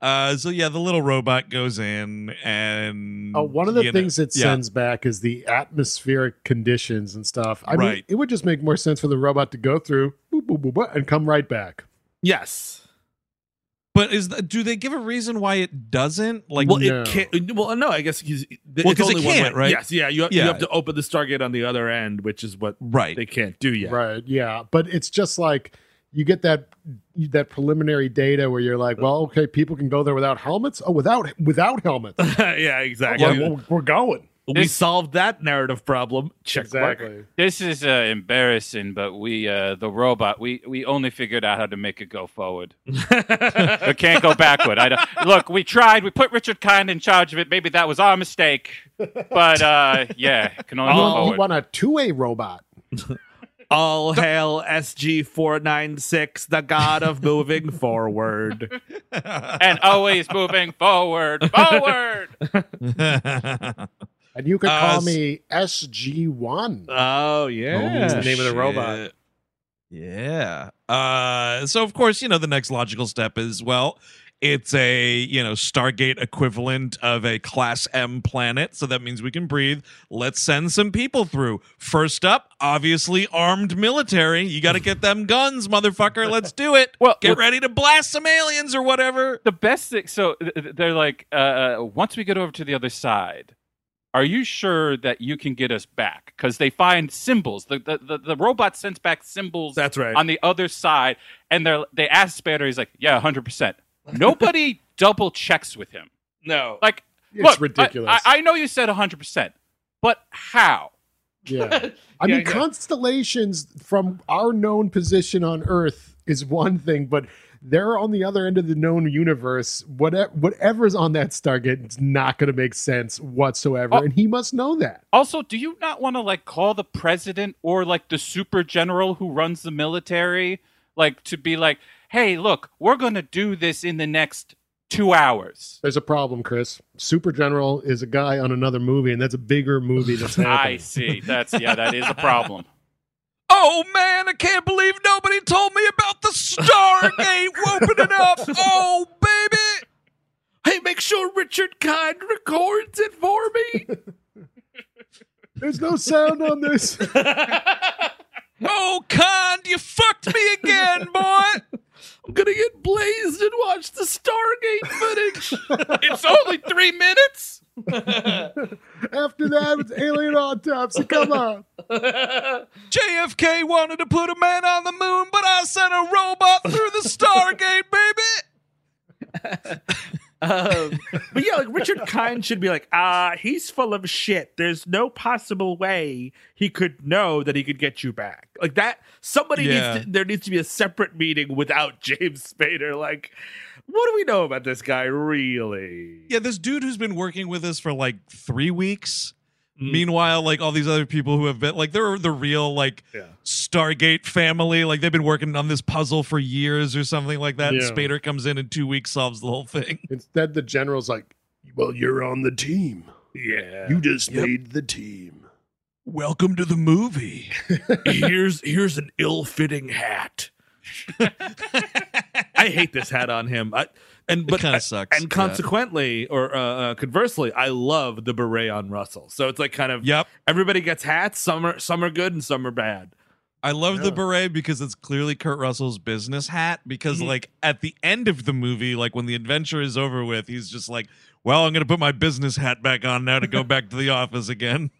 The little robot goes in, and one of the things it sends back is the atmospheric conditions and stuff. I mean, it would just make more sense for the robot to go through boop, boop, boop, boop, and come right back. Yes, but do they give a reason why it doesn't? Like, well, no. It can't. Well, no, I guess because it can't, right? Yes, yeah. You have to open the Stargate on the other end, which is what they can't do yet, right? Yeah, but it's just like, you get that preliminary data where you're like, well, okay, people can go there without helmets. Oh, without helmets. Yeah, exactly. Oh, well, we're going. We solved that narrative problem. Check exactly. Mark. This is embarrassing, but we, the robot, we only figured out how to make it go forward. It can't go backward. Look, we tried. We put Richard Kind in charge of it. Maybe that was our mistake. But it can only go forward. You want a two-way robot. All hail SG-496, the god of moving forward. And always moving forward. Forward! And you could call me SG-1. Oh, yeah. That's the name of the robot. Yeah. So, of course, the next logical step is, well, it's a, Stargate equivalent of a Class M planet, so that means we can breathe. Let's send some people through. First up, obviously, armed military. You got to get them guns, motherfucker. Let's do it. Well, get ready to blast some aliens or whatever. The best thing, so they're like, once we get over to the other side, are you sure that you can get us back? Because they find symbols. The robot sends back symbols. That's right. On the other side, and they ask Spader, he's like, yeah, 100%. Nobody double checks with him. No. Like, it's ridiculous. I know you said 100%, but how? Yeah. I mean, constellations from our known position on Earth is one thing, but they're on the other end of the known universe. Whatever's on that Stargate is not going to make sense whatsoever, and he must know that. Also, do you not want to, like, call the president or, like, the super general who runs the military, like, to be like, hey, look, we're going to do this in the next 2 hours. There's a problem, Chris. Super General is a guy on another movie, and that's a bigger movie that's happening. I see. That is a problem. Oh, man, I can't believe nobody told me about the Stargate. Whooping it up. Oh, baby. Hey, make sure Richard Kind records it for me. There's no sound on this. Oh, Kind, you fucked me again, boy. I'm going to get blazed and watch the Stargate footage. It's only 3 minutes. After that, it's Alien Autopsy. Come on. JFK wanted to put a man on the moon, but I sent a robot through the Stargate, baby. But yeah, like Richard Kind should be like, he's full of shit. There's no possible way he could know that he could get you back. Like that, somebody needs to, there needs to be a separate meeting without James Spader. Like, what do we know about this guy, really? Yeah, this dude who's been working with us for like 3 weeks. Meanwhile, like all these other people who have been like, they're the real like Stargate family. Like they've been working on this puzzle for years or something like that. Yeah. And Spader comes in 2 weeks, solves the whole thing. Instead, the general's like, well, you're on the team. Yeah. You just made the team. Welcome to the movie. Here's an ill-fitting hat. I hate this hat on him. It kind of sucks. And consequently, or conversely, I love the beret on Russell. So it's like kind of everybody gets hats. Some are good and some are bad. I love the beret because it's clearly Kurt Russell's business hat. Because like at the end of the movie, like when the adventure is over with, he's just like, well, I'm going to put my business hat back on now to go back to the office again.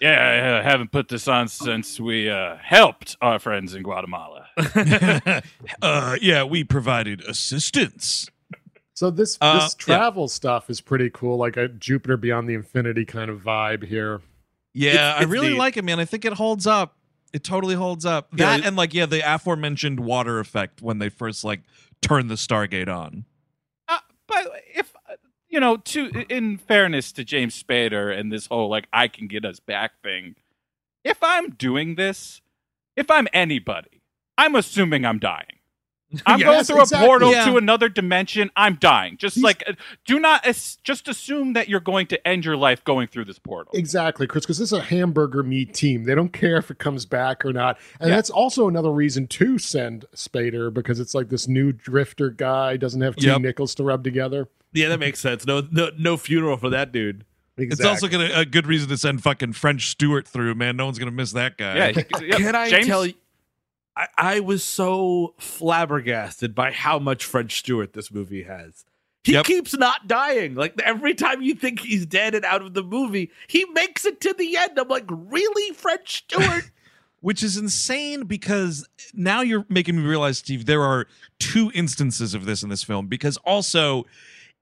Yeah, I haven't put this on since we helped our friends in Guatemala. We provided assistance. So this travel stuff is pretty cool, like a Jupiter Beyond the Infinity kind of vibe here. Yeah, it's I really like it, man. I think it holds up. It totally holds up. That and like the aforementioned water effect when they first like turn the Stargate on. By the way, you know, in fairness to James Spader and this whole, like, I can get us back thing, if I'm doing this, if I'm anybody, I'm assuming I'm dying. I'm going through a portal to another dimension. I'm dying. Do not just assume that you're going to end your life going through this portal. Exactly, Chris, because this is a hamburger meat team. They don't care if it comes back or not. And that's also another reason to send Spader, because it's like this new drifter guy doesn't have two nickels to rub together. Yeah, that makes sense. No funeral for that dude. Exactly. It's also a good reason to send fucking French Stewart through, man. No one's going to miss that guy. Yeah, Can I tell you? I was so flabbergasted by how much French Stewart this movie has. He keeps not dying. Like every time you think he's dead and out of the movie, he makes it to the end. I'm like, really, French Stewart? Which is insane, because now you're making me realize, Steve, there are two instances of this in this film, because also...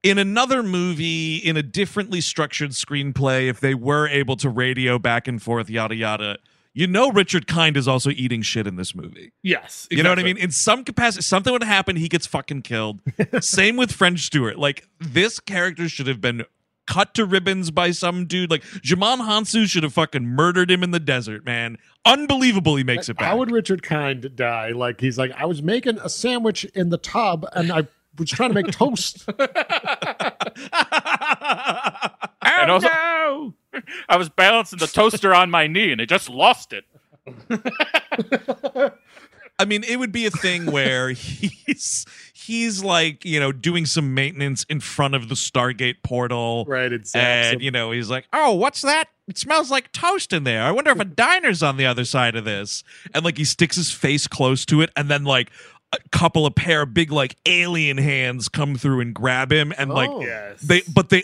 in another movie, in a differently structured screenplay, if they were able to radio back and forth, yada, yada, you know Richard Kind is also eating shit in this movie. Yes. Exactly. You know what I mean? In some capacity, something would happen, he gets fucking killed. Same with French Stewart. Like, this character should have been cut to ribbons by some dude. Like, Djimon Hounsou should have fucking murdered him in the desert, man. Unbelievable he makes it back. How would Richard Kind die? Like, he's like, I was making a sandwich in the tub, and I... was trying to make toast. Oh, no! I was balancing the toaster on my knee and I just lost it. I mean, it would be a thing where he's like, you know, doing some maintenance in front of the Stargate portal. Right, exactly. And, you know, he's like, oh, what's that? It smells like toast in there. I wonder if a diner's on the other side of this. And, like, he sticks his face close to it and then, like, a couple of pair of big like alien hands come through and grab him, and like they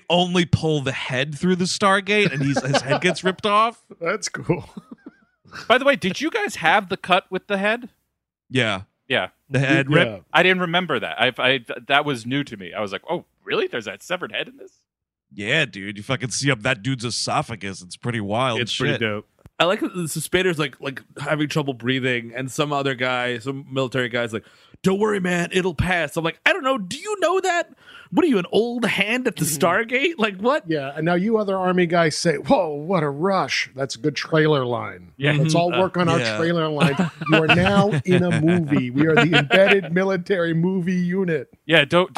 only pull the head through the Stargate, and his head gets ripped off. That's cool. By the way, did you guys have the cut with the head? Yeah, the head rip. Yeah. I didn't remember that. I that was new to me. I was like, oh, really? There's that severed head in this? Yeah, dude, you fucking see up that dude's esophagus. It's pretty wild. It's shit. Pretty dope. I like that Spader's like having trouble breathing, and some other guy, some military guy's like, don't worry, man, it'll pass. I'm like, I don't know. Do you know that? What are you, an old hand at the Stargate? Like, what? Yeah, and now you other army guys say, whoa, what a rush. That's a good trailer line. Yeah. Let's all work on our trailer line. You are now in a movie. We are the embedded military movie unit. Yeah, don't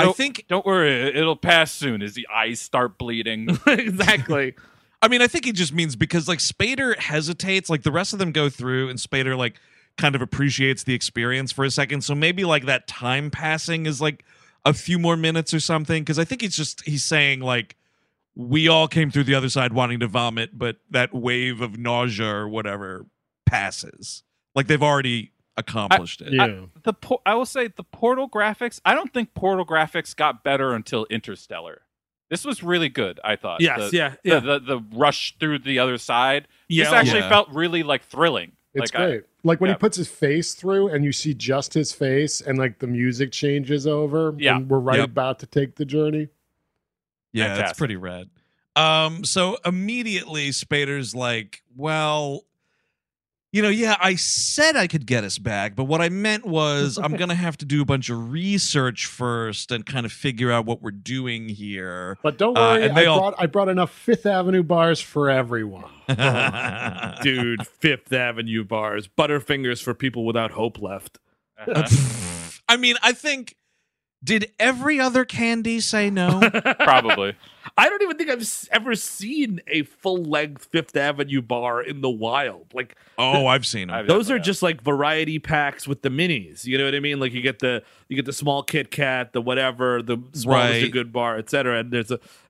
worry, it'll pass soon as the eyes start bleeding. Exactly. I mean, I think he just means because, like, Spader hesitates. Like, the rest of them go through, and Spader, like, kind of appreciates the experience for a second. So maybe, like, that time passing is, like, a few more minutes or something. Because I think he's saying, like, we all came through the other side wanting to vomit, but that wave of nausea or whatever passes. Like, they've already accomplished it. Yeah. I will say the portal graphics, I don't think portal graphics got better until Interstellar. This was really good, I thought. Yes, the rush through the other side. This actually felt really, like, thrilling. It's like great. Like when he puts his face through and you see just his face and like the music changes over. Yeah. And we're about to take the journey. Yeah, fantastic. That's pretty rad. So immediately Spader's like, well, you know, yeah, I said I could get us back, but what I meant was I'm going to have to do a bunch of research first and kind of figure out what we're doing here. But don't worry, I brought enough Fifth Avenue bars for everyone. Dude, Fifth Avenue bars. Butterfingers for people without hope left. I mean, I think... Did every other candy say no? Probably. I don't even think I've ever seen a full-length Fifth Avenue bar in the wild. Like, I've seen them. Those are just like variety packs with the minis. You know what I mean? Like you get the small Kit Kat, the whatever, the small Mr. Good bar, etc.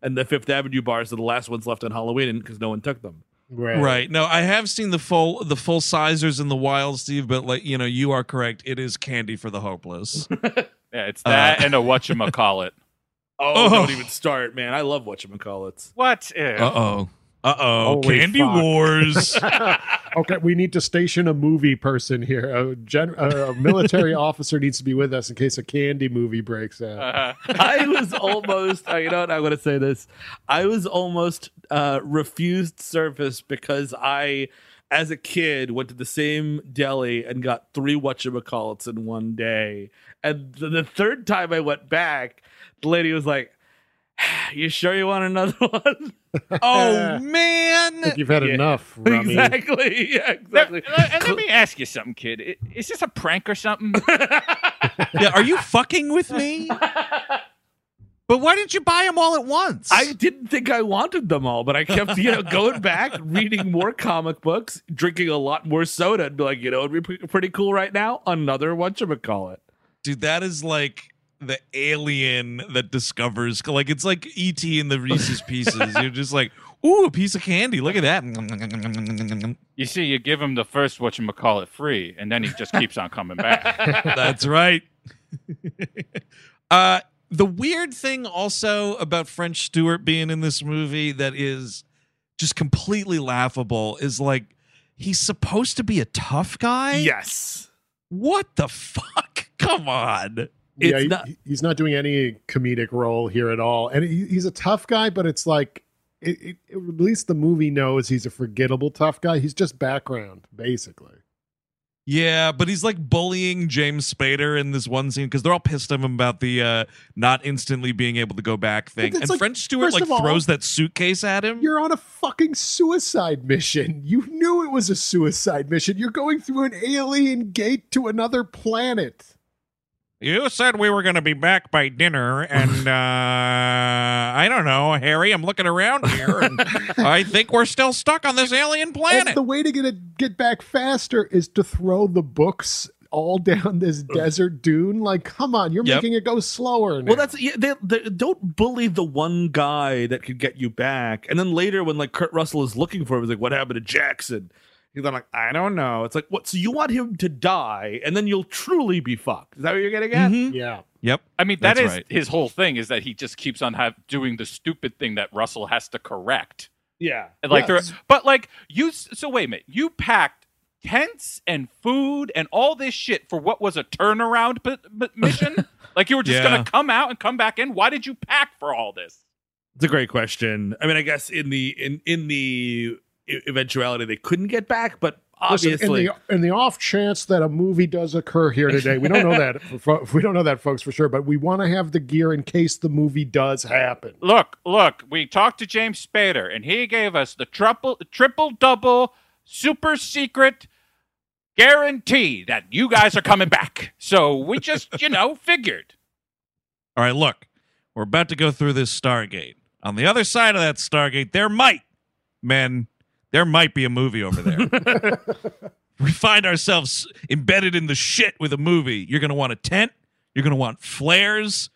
And the Fifth Avenue bars are the last ones left on Halloween because no one took them. Right. No, I have seen the full sizers in the wild, Steve. But like you are correct. It is candy for the hopeless. Yeah, it's that and a whatchamacallit. Don't even start, man. I love whatchamacallits. What? Uh-oh. Candy fuck. Wars. Okay, we need to station a movie person here. A military officer needs to be with us in case a candy movie breaks out. I was almost, you know what, I'm going to say this. I was almost refused service because I... As a kid, went to the same deli and got 3 whatchamacallits in one day. And the third time I went back, the lady was like, "You sure you want another one?" Oh man! I think you've had enough. Rummy. Exactly. Yeah, exactly. Let me ask you something, kid. Is this a prank or something? Yeah, are you fucking with me? But why didn't you buy them all at once? I didn't think I wanted them all, but I kept, going back, reading more comic books, drinking a lot more soda, and be like, it'd be pretty cool right now. Another whatchamacallit. Dude, that is like the alien that discovers, like, it's like E.T. and the Reese's Pieces. You're just like, ooh, a piece of candy. Look at that. You see, you give him the first whatchamacallit free, and then he just keeps on coming back. That's right. The weird thing also about French Stewart being in this movie that is just completely laughable is like he's supposed to be a tough guy. Yes. What the fuck? Come on. Yeah, he's not doing any comedic role here at all. And he's a tough guy, but it's like at least the movie knows he's a forgettable tough guy. He's just background, basically. Yeah, but he's like bullying James Spader in this one scene because they're all pissed at him about the not instantly being able to go back thing. And like, French Stewart like throws that suitcase at him. You're on a fucking suicide mission. You knew it was a suicide mission. You're going through an alien gate to another planet. You said we were going to be back by dinner, and I don't know, Harry, I'm looking around here, and I think we're still stuck on this alien planet. And the way to get back faster is to throw the books all down this desert dune. Like, come on, you're making it go slower now. Well, they don't bully the one guy that could get you back. And then later when, like, Kurt Russell is looking for him, he's like, what happened to Jackson? He's like, I don't know. It's like, what? So you want him to die, and then you'll truly be fucked. Is that what you're getting at? Mm-hmm. Yeah. Yep. I mean, that's right. His whole thing is that he just keeps on doing the stupid thing that Russell has to correct. Yeah. And like, so wait a minute. You packed tents and food and all this shit for what was a turnaround mission? Like, you were just going to come out and come back in? Why did you pack for all this? It's a great question. I mean, I guess in the eventuality they couldn't get back, but obviously, listen, in the off chance that a movie does occur here today, we don't know that folks for sure, but we want to have the gear in case the movie does happen. Look, we talked to James Spader and he gave us the triple double super secret guarantee that you guys are coming back, so we just figured, all right, look, we're about to go through this Stargate. On the other side of that Stargate there might be a movie over there. We find ourselves embedded in the shit with a movie. You're going to want a tent. You're going to want flares,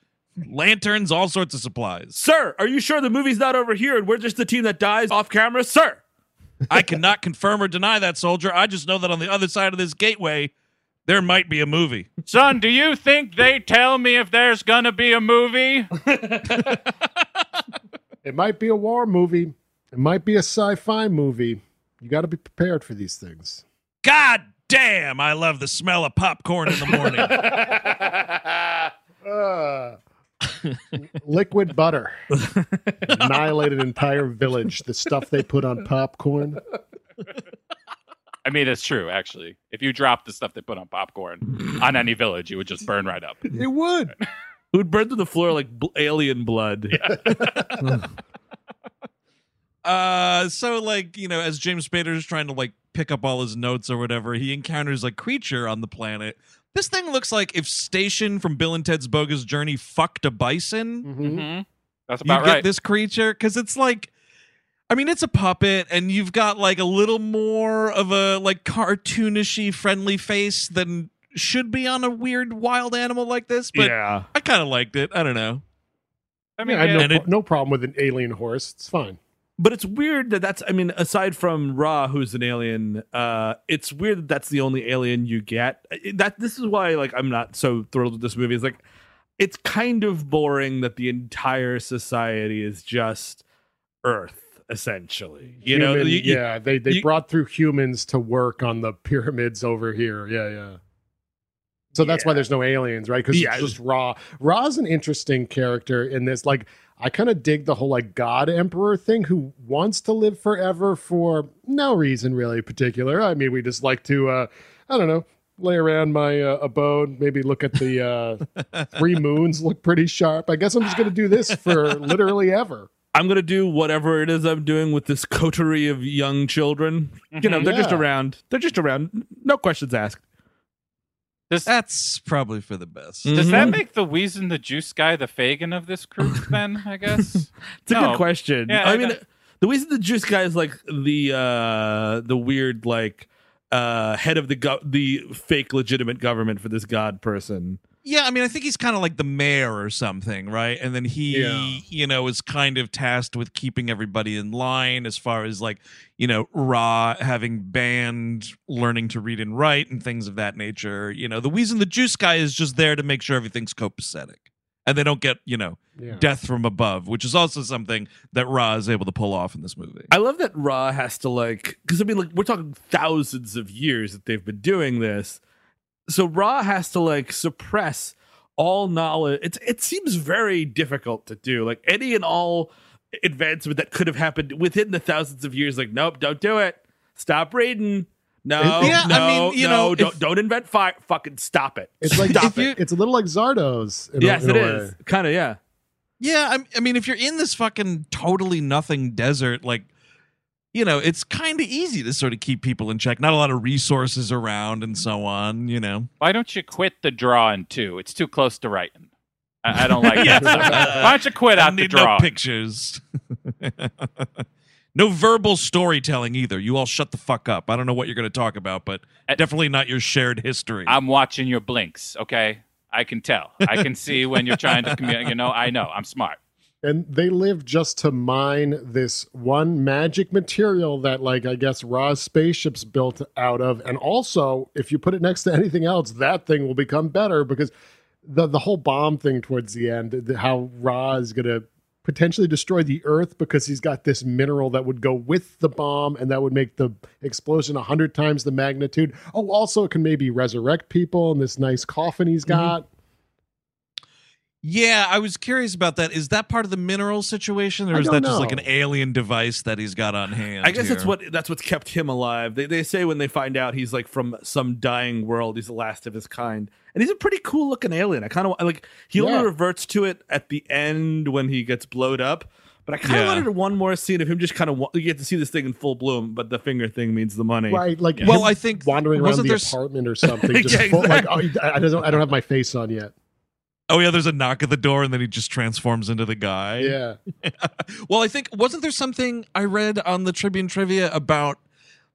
lanterns, all sorts of supplies. Sir, are you sure the movie's not over here and we're just the team that dies off camera? Sir! I cannot confirm or deny that, soldier. I just know that on the other side of this gateway, there might be a movie. Son, do you think they tell me if there's going to be a movie? It might be a war movie. It might be a sci-fi movie. You got to be prepared for these things. God damn, I love the smell of popcorn in the morning. Liquid butter annihilated an entire village. The stuff they put on popcorn. I mean, it's true, actually. If you drop the stuff they put on popcorn on any village, it would just burn right up. It would. It would burn to the floor like alien blood. Yeah. So, like, you know, as James Spader is trying to, like, pick up all his notes or whatever, he encounters a creature on the planet. This thing looks like if Station from Bill and Ted's Bogus Journey fucked a bison. Mm-hmm. That's about right. You get this creature, because it's like, I mean, it's a puppet, and you've got, like, a little more of a, like, cartoonishy friendly face than should be on a weird wild animal like this, but yeah. I kind of liked it. I don't know. I mean, yeah, I had no problem with an alien horse. It's fine. But it's weird that that's, I mean, aside from Ra, who's an alien, it's weird that that's the only alien you get. This is why, like, I'm not so thrilled with this movie. It's like, it's kind of boring that the entire society is just Earth, essentially. You know, they brought through humans to work on the pyramids over here. Yeah, yeah. So that's why there's no aliens, right? Because it's just Ra. Ra's an interesting character in this, like. I kind of dig the whole, like, God Emperor thing, who wants to live forever for no reason really particular. I mean, we just like to, I don't know, lay around my abode, maybe look at the 3 moons, look pretty sharp. I guess I'm just going to do this for literally ever. I'm going to do whatever it is I'm doing with this coterie of young children. Mm-hmm. You know, they're just around. They're just around. No questions asked. That's probably for the best. Does that make the Weezin' the Juice guy the Fagin of this group then, I guess? It's a good question. Yeah, I mean, the Weezin' the Juice guy is like the weird, like, head of the fake legitimate government for this god person. Yeah, I mean, I think he's kind of like the mayor or something, right? And then he, you know, is kind of tasked with keeping everybody in line as far as, like, you know, Ra having banned learning to read and write and things of that nature. You know, the Weezin' the Juice guy is just there to make sure everything's copacetic and they don't get, you know, death from above, which is also something that Ra is able to pull off in this movie. I love that Ra has to, like, because, I mean, like, we're talking thousands of years that they've been doing this. So Ra has to, like, suppress all knowledge. It seems very difficult to do. Like, any and all advancement that could have happened within the thousands of years, like, nope, don't do it. Stop reading. Don't invent fire. Fucking stop it. It's like it's a little like Zardoz. Yes, it is. Kind of, yeah. Yeah, I mean, if you're in this fucking totally nothing desert, like, you know, it's kind of easy to sort of keep people in check. Not a lot of resources around and so on, you know. Why don't you quit the drawing, too? It's too close to writing. I don't like that. Why don't you quit out the drawing? No pictures. No verbal storytelling, either. You all shut the fuck up. I don't know what you're going to talk about, but definitely not your shared history. I'm watching your blinks, okay? I can tell. I can see when you're trying to communicate. You know, I know. I'm smart. And they live just to mine this one magic material that, like, I guess Ra's spaceship's built out of. And also, if you put it next to anything else, that thing will become better, because the whole bomb thing towards the end, how Ra is going to potentially destroy the Earth because he's got this mineral that would go with the bomb and that would make the explosion 100 times the magnitude. Oh, also, it can maybe resurrect people in this nice coffin he's got. Mm-hmm. Yeah, I was curious about that. Is that part of the mineral situation, or is that just like an alien device that he's got on hand? I guess that's what's kept him alive. They say when they find out he's like from some dying world, he's the last of his kind, and he's a pretty cool looking alien. I kind of like he only reverts to it at the end when he gets blowed up, but I kind of wanted one more scene of him just kind of you get to see this thing in full bloom, but the finger thing means the money, right? Like, well, I think wandering around the apartment or something, just exactly. I don't have my face on yet. Oh, yeah, there's a knock at the door, and then he just transforms into the guy. Yeah. Well, I think, wasn't there something I read on the Tribune Trivia about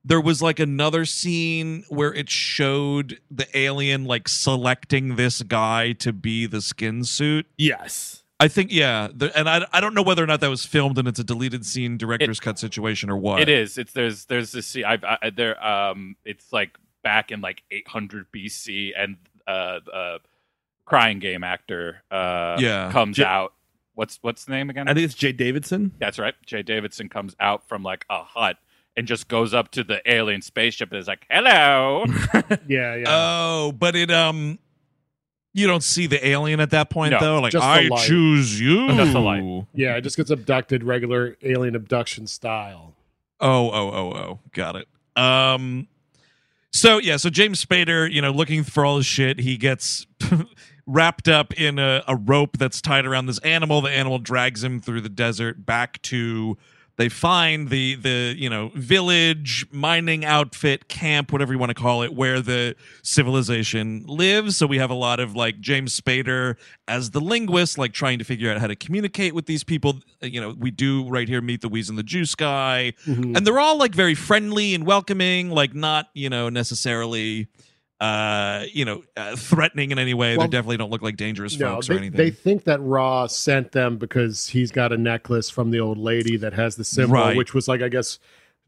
there was, like, another scene where it showed the alien, like, selecting this guy to be the skin suit? Yes. I think, yeah. And I don't know whether or not that was filmed, and it's a deleted scene, director's cut situation, or what. It is. There's this scene. It's, like, back in, like, 800 BC, and Crying Game actor comes out. What's the name again? I think it's Jaye Davidson. That's right. Jaye Davidson comes out from like a hut and just goes up to the alien spaceship and is like, hello. Yeah, yeah. Oh, but it you don't see the alien at that point, no, though? Like, I choose you. Just the light. Yeah, it just gets abducted regular alien abduction style. Oh. Got it. So James Spader, looking for all his shit, he gets wrapped up in a rope that's tied around this animal. The animal drags him through the desert back to... They find the village, mining outfit, camp, whatever you want to call it, where the civilization lives. So we have a lot of like James Spader as the linguist, like trying to figure out how to communicate with these people. We do right here meet the Wheeze and the Juice guy. Mm-hmm. And they're all like very friendly and welcoming, like not, necessarily... threatening in any way. Well, they definitely don't look like dangerous folks or anything. They think that Ra sent them because he's got a necklace from the old lady that has the symbol, right, which was like, I guess,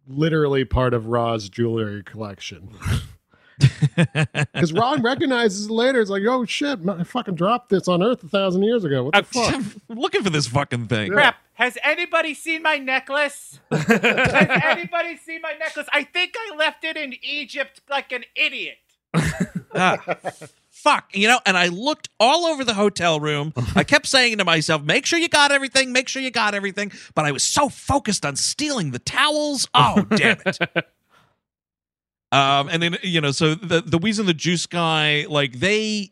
literally part of Ra's jewelry collection. Because Ron recognizes it later. It's like, oh shit, I fucking dropped this on Earth 1,000 years ago. What the fuck? I'm looking for this fucking thing. Yeah. Crap. Has anybody seen my necklace? Has anybody seen my necklace? I think I left it in Egypt like an idiot. Fuck, and I looked all over the hotel room. I kept saying to myself, make sure you got everything, but I was so focused on stealing the towels. Oh, damn it. And then so the Wheeze and the Juice guy, like, they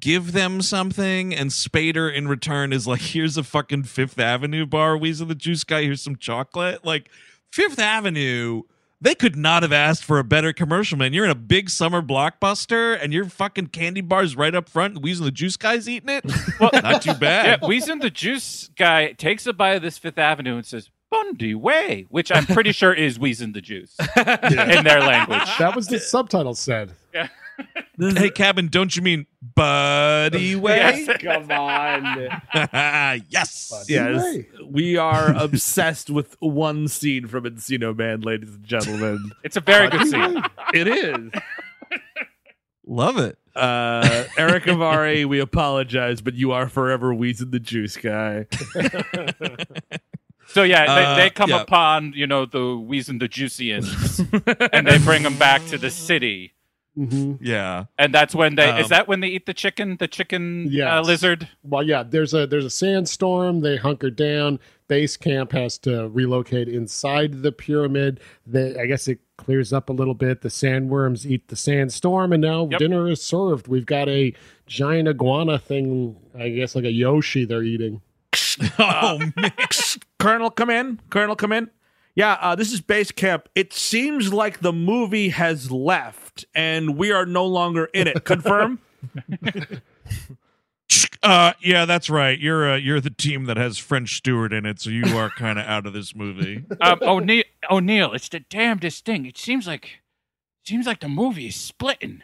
give them something, and Spader in return is like, here's a fucking Fifth Avenue bar, Wheeze and the Juice guy, here's some chocolate. Like, Fifth Avenue, they could not have asked for a better commercial, man. You're in a big summer blockbuster, and your fucking candy bar's right up front, and Wheeze and the Juice guy's eating it? Well, not too bad. Yeah, Wheeze and the Juice guy takes a bite of this Fifth Avenue and says, Bundy Way, which I'm pretty sure is Wheeze and the Juice in their language. That was the subtitle said. Yeah. Hey, Cabin, don't you mean Buddy Way? Yes. Come on. Yes. Yes. We are obsessed with one scene from Encino Man, ladies and gentlemen. It's a very good scene. It is. Love it. Eric Avari, we apologize, but you are forever Wheezing the Juice guy. So yeah, they come upon, the Wheezing the Juicians, and they bring them back to the city. Mm-hmm. Yeah, and that's when they is that when they eat the chicken yes. Lizard. Well, yeah, there's a sandstorm, they hunker down, base camp has to relocate inside the pyramid. I guess it clears up a little bit, the sandworms eat the sandstorm, and now dinner is served. We've got a giant iguana thing, I guess, like a Yoshi they're eating. Oh, Colonel, come in. Yeah, this is base camp. It seems like the movie has left, and we are no longer in it. Confirm? Yeah, that's right. You're the team that has French Stewart in it, so you are kind of out of this movie. O'Neill, it's the damnedest thing. It seems like the movie is splitting.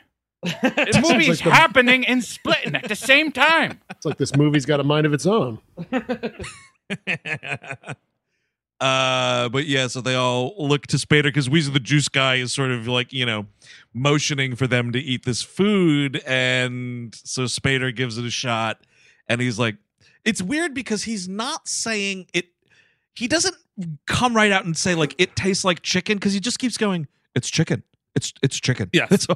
This movie is happening and splitting at the same time. It's like this movie's got a mind of its own. But yeah, so they all look to Spader because Wheeze the Juice guy is sort of like, motioning for them to eat this food. And so Spader gives it a shot, and he's like, it's weird because he's not saying it. He doesn't come right out and say like, it tastes like chicken. Cause he just keeps going, it's chicken. It's chicken. Yeah. It's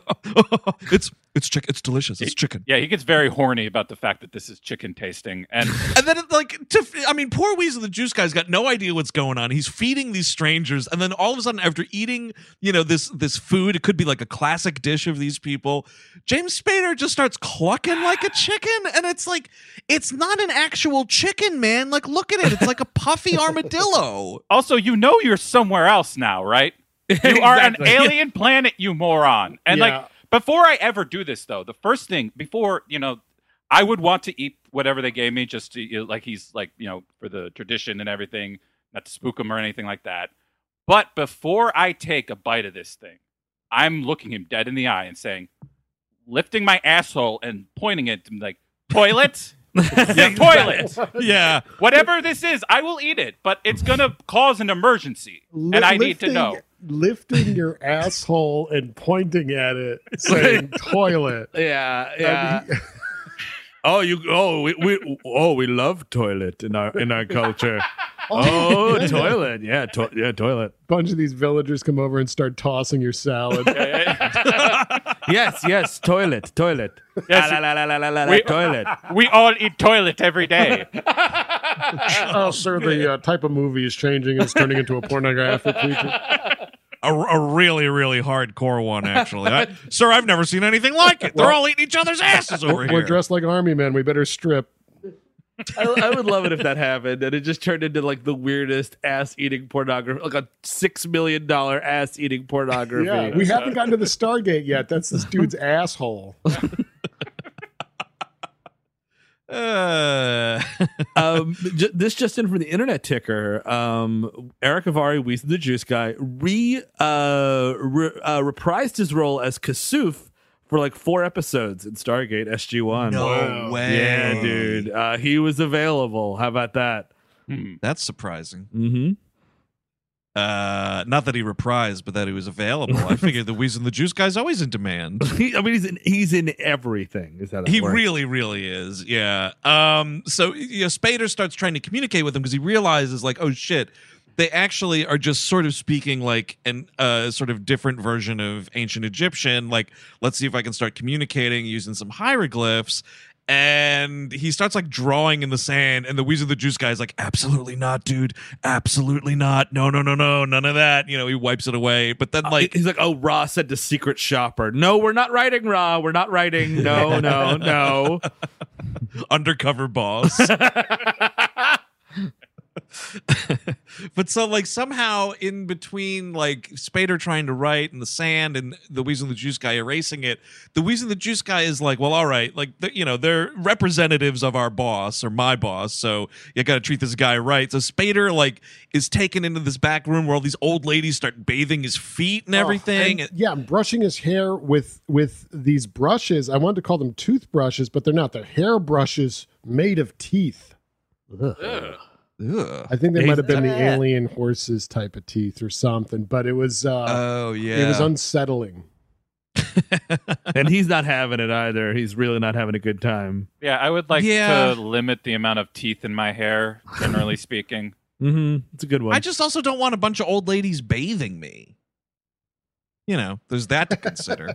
chicken. It's delicious. It's chicken. Yeah, he gets very horny about the fact that this is chicken tasting, and then poor Wheeze and the Juice guy's got no idea what's going on. He's feeding these strangers, and then all of a sudden, after eating, this food, it could be like a classic dish of these people. James Spader just starts clucking like a chicken, and it's like, it's not an actual chicken, man. Like, look at it. It's like a puffy armadillo. Also, you're somewhere else now, right? You are exactly. An alien planet, you moron. And before I ever do this, though, the first thing before, I would want to eat whatever they gave me just to for the tradition and everything, not to spook him or anything like that. But before I take a bite of this thing, I'm looking him dead in the eye and saying, lifting my asshole and pointing it to him like, toilet? Yeah, toilet. Yeah. Whatever this is, I will eat it, but it's going to cause an emergency, and I need to know. Lifting your asshole and pointing at it, saying toilet. Yeah. We love toilet in our culture. Toilet. Yeah. Toilet. Bunch of these villagers come over and start tossing your salad. Yes. Toilet. Yes, toilet. We all eat toilet every day. Sir, the type of movie is changing. It's turning into a pornographic feature. A really, really hardcore one, actually. Sir, I've never seen anything like it. They're all eating each other's asses over here. We're dressed like army men. We better strip. I would love it if that happened, and it just turned into like the weirdest ass-eating pornography, like a $6 million ass-eating pornography. Yeah, we haven't gotten to the Stargate yet. That's this dude's asshole. This just in from the internet ticker. Eric Avari, Weez the Juice Guy, reprised his role as Kasuf for like 4 episodes in Stargate SG-1. No way. Yeah, dude. He was available. How about that? That's surprising. Mm-hmm. Not that he reprised, but that he was available. I figured the Weez and the Juice Guy's always in demand. He's in everything. Is that he works? Really is? Yeah. So Spader starts trying to communicate with him because he realizes, like, oh shit, they actually are just sort of speaking like an sort of different version of ancient Egyptian. Like, let's see if I can start communicating using some hieroglyphs. And he starts like drawing in the sand, and the Weez of the Juice Guy is like, absolutely not, dude. Absolutely not. No. None of that. He wipes it away. But then like he's like, oh, Ra said to Secret Shopper. No, we're not writing Ra. We're not writing. No. Undercover boss. But so like somehow in between like Spader trying to write in the sand and the Weez and the Juice Guy erasing it, the Weez and the Juice Guy is like, well, all right, like they're representatives of our boss or my boss, so you gotta treat this guy right. So Spader like is taken into this back room where all these old ladies start bathing his feet and everything. And brushing his hair with these brushes. I wanted to call them toothbrushes, but they're not. They're hair brushes made of teeth. Ugh. Yeah. Ugh. I think they might have been the alien horses type of teeth or something, but it was it was unsettling. And he's not having it either. He's really not having a good time. Yeah, I would like to limit the amount of teeth in my hair, generally speaking. Mm-hmm. It's a good one. I just also don't want a bunch of old ladies bathing me. There's that to consider.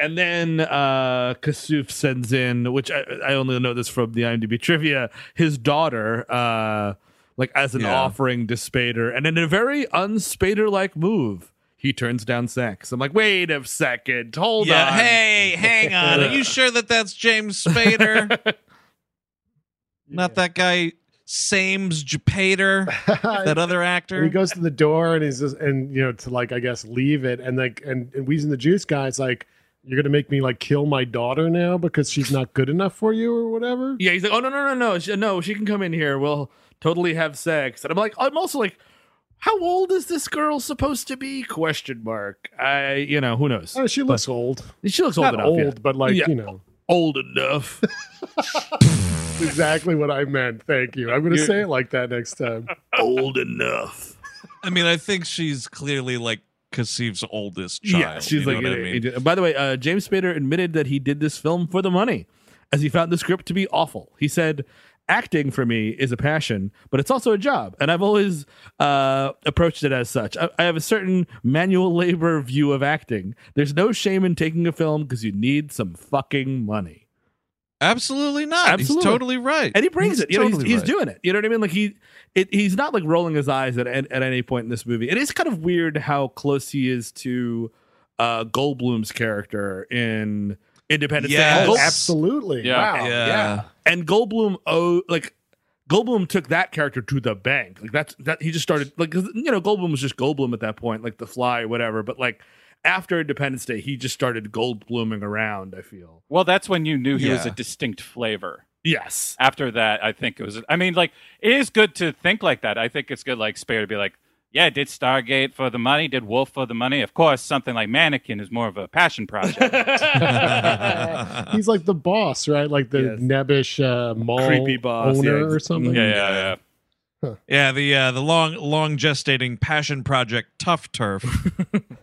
And then Kasuf sends in, which I only know this from the IMDb trivia, his daughter, like as an offering to Spader, and in a very un-Spader-like move, he turns down sex. I'm like, wait a second, hold on. Hey, hang on. Are you sure that's James Spader? Not that guy, Sames Japater, that other actor. He goes to the door and he's just, to like I guess leave it, and like and Weez and the Juice Guy's like, you're going to make me like kill my daughter now because she's not good enough for you or whatever. Yeah, he's like, oh no. She can come in here. We'll totally have sex. And I'm like, I'm also like, how old is this girl supposed to be? $? Who knows? Oh, she looks old. She looks old enough. Old, but like, old enough. Exactly what I meant. Thank you. I'm going to say it like that next time. Old enough. I mean, I think she's clearly like Kasif's oldest child. Yeah, she's like, by the way, James Spader admitted that he did this film for the money, as he found the script to be awful. He said, acting for me is a passion, but it's also a job, and I've always approached it as such. I have a certain manual labor view of acting. There's no shame in taking a film because you need some fucking money. Absolutely not. Absolutely. He's totally right, and he brings it. He's right. Doing it. You know what I mean? Like he's not like rolling his eyes at any point in this movie. It is kind of weird how close he is to Goldblum's character in Independence Day. Yes. Absolutely. Yeah. Wow. Yeah. And Goldblum, Goldblum took that character to the bank. Like that he just started like Goldblum was just Goldblum at that point, like The Fly, or whatever. But like, after Independence Day, he just started Goldbluming around, I feel. Well, that's when you knew he was a distinct flavor. Yes. After that, I think it was... I mean, like, it is good to think like that. I think it's good, like, Spader to be like, yeah, did Stargate for the money, did Wolf for the money. Of course, something like Mannequin is more of a passion project. He's like the boss, right? Like the nebbish mall creepy boss owner or something. Yeah. Huh. Yeah, the long gestating passion project, Tough Turf.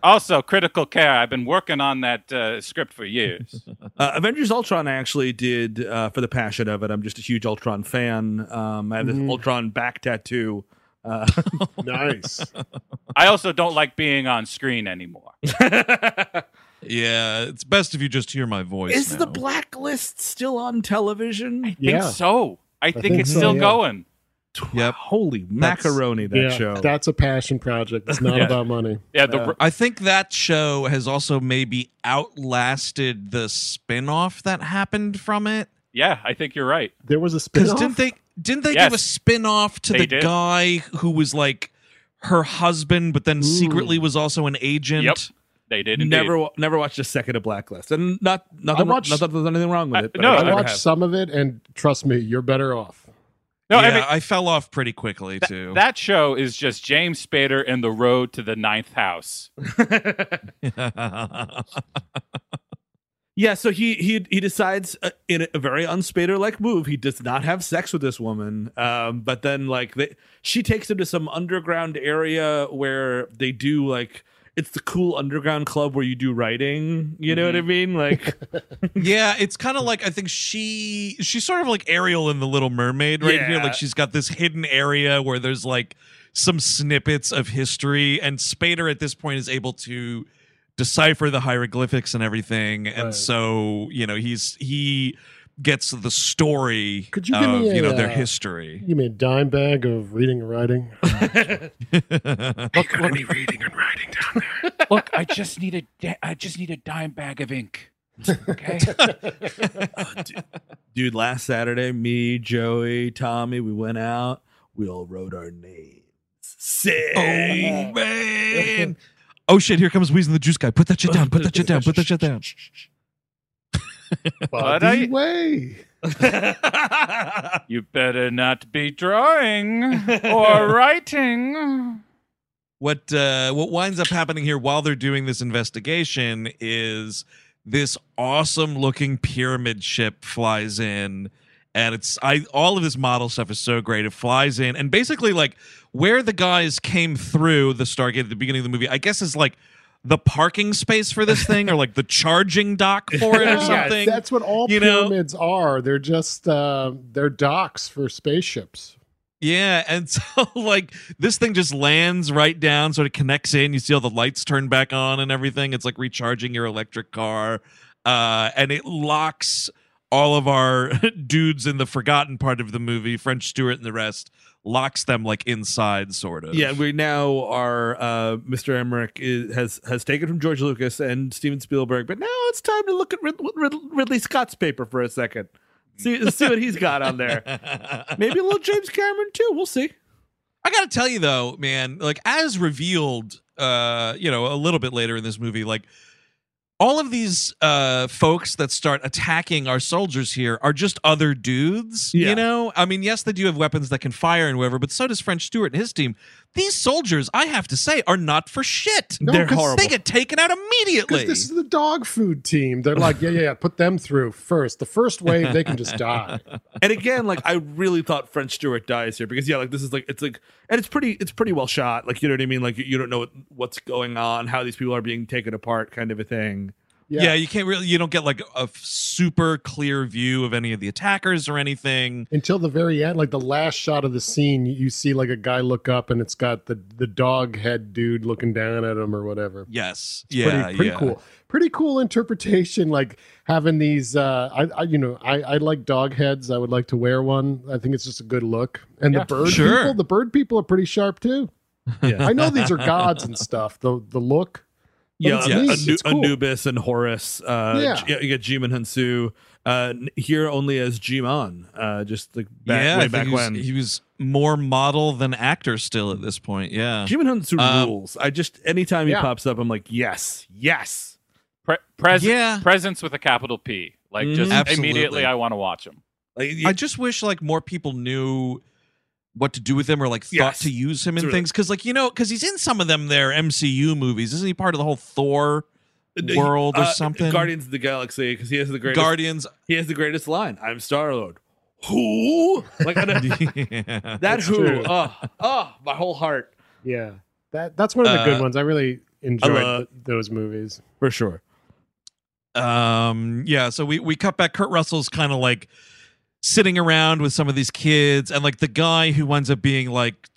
Also, Critical Care. I've been working on that script for years. Avengers Ultron I actually did for the passion of it. I'm just a huge Ultron fan. I have this Ultron back tattoo. Nice. I also don't like being on screen anymore. Yeah, it's best if you just hear my voice. Is the Blacklist still on television? I think so. I think it's still going. Yep. Holy macaroni, that show. That's a passion project. It's not about money. Yeah, I think that show has also maybe outlasted the spinoff that happened from it. Yeah, I think you're right. There was a spinoff? Didn't they give a spinoff to the guy who was like her husband, but then secretly was also an agent? Yep. They did. Never watched a second of Blacklist, and not that there's anything wrong with it. No, I watched some of it, and trust me, you're better off. No, yeah, I fell off pretty quickly too. That show is just James Spader and the road to the ninth house. Yeah, so he decides in a very un-Spader-like move, he does not have sex with this woman. But then she takes him to some underground area where they do it's the cool underground club where you do writing. You know what I mean? Yeah, it's kind of I think she's sort of like Ariel in The Little Mermaid here. Like she's got this hidden area where there's some snippets of history, and Spader at this point is able to decipher the hieroglyphics and everything. Right. And so, he gets the story of their history. You mean a dime bag of reading and writing? You're going to be reading and writing down there. Look, I just need a dime bag of ink. Okay? Dude, last Saturday, me, Joey, Tommy, we went out. We all wrote our names. Sick. Oh, man. Oh, shit, here comes Weezy and the Juice Guy. Put that shit down. Put that shit down. Put that shit down. By the way, you better not be drawing or writing. What winds up happening here while they're doing this investigation is this awesome looking pyramid ship flies in, and all of this model stuff is so great. It flies in, and basically where the guys came through the Stargate at the beginning of the movie, I guess is the parking space for this thing, or the charging dock for it, or something. That's what all pyramids are. They're just they're docks for spaceships. Yeah, and so this thing just lands right down, sort of connects in. You see all the lights turn back on and everything. It's like recharging your electric car, and it locks all of our dudes in the forgotten part of the movie, French Stewart and the rest. Locks them inside, sort of. Yeah, we now are Mr. Emmerich has taken from George Lucas and Steven Spielberg, but now it's time to look at Ridley Scott's paper for a second. See what he's got on there. Maybe a little James Cameron too. We'll see. I gotta tell you though, man, as revealed, a little bit later in this movie, all of these folks that start attacking our soldiers here are just other dudes, I mean, yes, they do have weapons that can fire and whatever, but so does French Stewart and his team. These soldiers, I have to say, are not for shit. No, they're horrible. They get taken out immediately. Because this is the dog food team. They're put them through first. The first wave, they can just die. And again, I really thought French Stewart dies here because this is and it's pretty well shot. You know what I mean? You don't know what's going on, how these people are being taken apart, kind of a thing. Yeah, you can't really. You don't get a super clear view of any of the attackers or anything until the very end. The last shot of the scene, you see a guy look up, and it's got the dog head dude looking down at him or whatever. Yes, it's pretty cool. Pretty cool interpretation. Having these, I like dog heads. I would like to wear one. I think it's just a good look. And the bird people are pretty sharp too. Yeah, I know these are gods and stuff. The look. But cool. Anubis and Horus. You get Djimon Hounsou here only as Djimon. Back when he was more model than actor still at this point. Yeah, Djimon Hounsou rules. I just anytime he pops up, I'm like, yes. Presence with a capital P. Absolutely. Immediately, I want to watch him. I just wish more people knew what to do with him, or thought to use him in things, because because he's in some of them their MCU movies. Isn't he part of the whole Thor world or something? Guardians of the Galaxy, because he has the greatest line. I'm Star-Lord. who? Like yeah, that who? My whole heart. Yeah, that's one of the good ones. I really enjoyed those movies for sure. Yeah. So we cut back. Kurt Russell's kind of like sitting around with some of these kids, and like the guy who winds up being like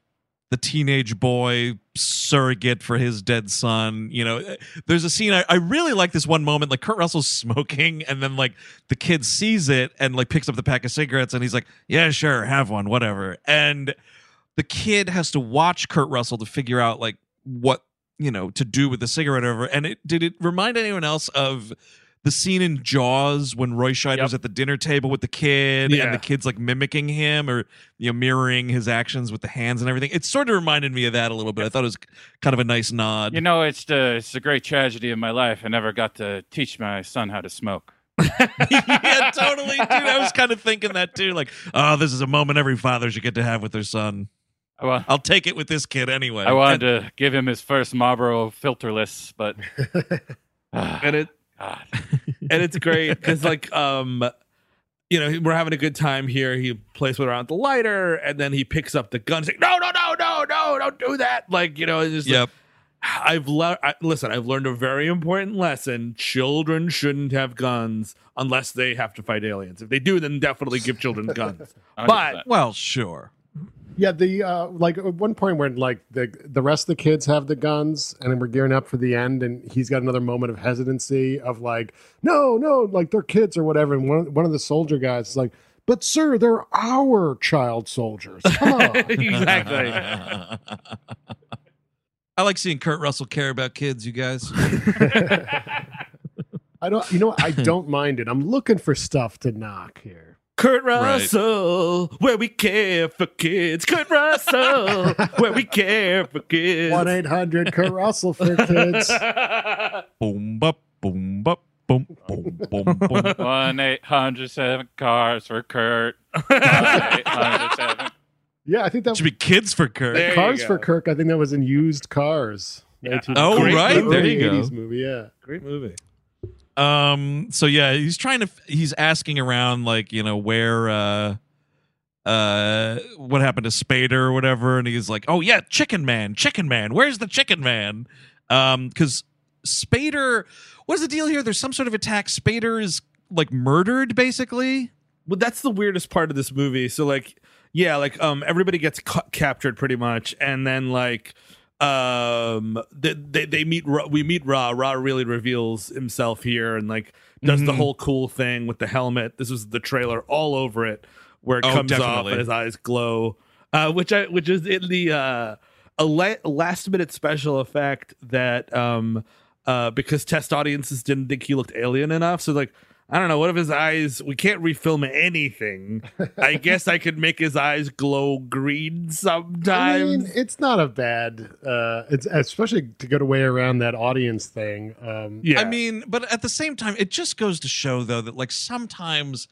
the teenage boy surrogate for his dead son. You know, there's a scene I really like. This one moment, like Kurt Russell's smoking, and then like the kid sees it and like picks up the pack of cigarettes, and he's like, "Yeah, sure, have one, whatever." And the kid has to watch Kurt Russell to figure out like what, you know, to do with the cigarette over. And did it remind anyone else of the scene in Jaws when Roy Scheider's at the dinner table with the kid and the kid's like mimicking him or, you know, mirroring his actions with the hands and everything? It sort of reminded me of that a little bit. I thought it was kind of a nice nod. You know, it's the great tragedy of my life. I never got to teach my son how to smoke. Yeah, totally, dude. I was kind of thinking that too. Like, oh, this is a moment every father should get to have with their son. I'll take it with this kid anyway. I wanted to give him his first Marlboro filterless, but and it's great because like you know, we're having a good time here. He plays with around the lighter, and then he picks up the gun, saying, no, don't do that. Like, you know, it's just like, I've learned a very important lesson. Children shouldn't have guns unless they have to fight aliens. If they do, then definitely give children guns. But sure. Yeah, the like at one point where like the rest of the kids have the guns and we're gearing up for the end, and he's got another moment of hesitancy of like, no, like they're kids or whatever. And one of the soldier guys is like, "But sir, they're our child soldiers." Come on. Exactly. I like seeing Kurt Russell care about kids, you guys. I don't mind it. I'm looking for stuff to knock here. Kurt Russell, where we care for kids. Kurt Russell, where we care for kids. 1-800 Kurt Russell for kids. Boom, bop, boom, bop, boom, boom, boom, boom. 1-800-7 cars for Kurt. 1-800-7. Yeah, I think that should be kids for Kurt. There cars for Kirk. I think that was in Used Cars. Yeah. Oh, right. Movie. There you go. 80s movie, yeah. Great movie. So yeah, he's asking around, like, you know, where what happened to Spader or whatever, and he's like, "Oh yeah, Chicken Man, where's the Chicken Man?" Because Spader, what is the deal here? There's some sort of attack. Spader is like murdered, basically. Well, that's the weirdest part of this movie. So like, yeah, like everybody gets captured pretty much, and then like. We meet Ra. Ra really reveals himself here and like does the whole cool thing with the helmet. This was the trailer all over it, where it comes off and his eyes glow, which is in the last minute special effect that because test audiences didn't think he looked alien enough. So like, I don't know, what if his eyes, we can't refilm anything. I guess I could make his eyes glow green sometimes. I mean, it's not a bad, it's especially to get away around that audience thing. Yeah. I mean, but at the same time, it just goes to show, though, that like sometimes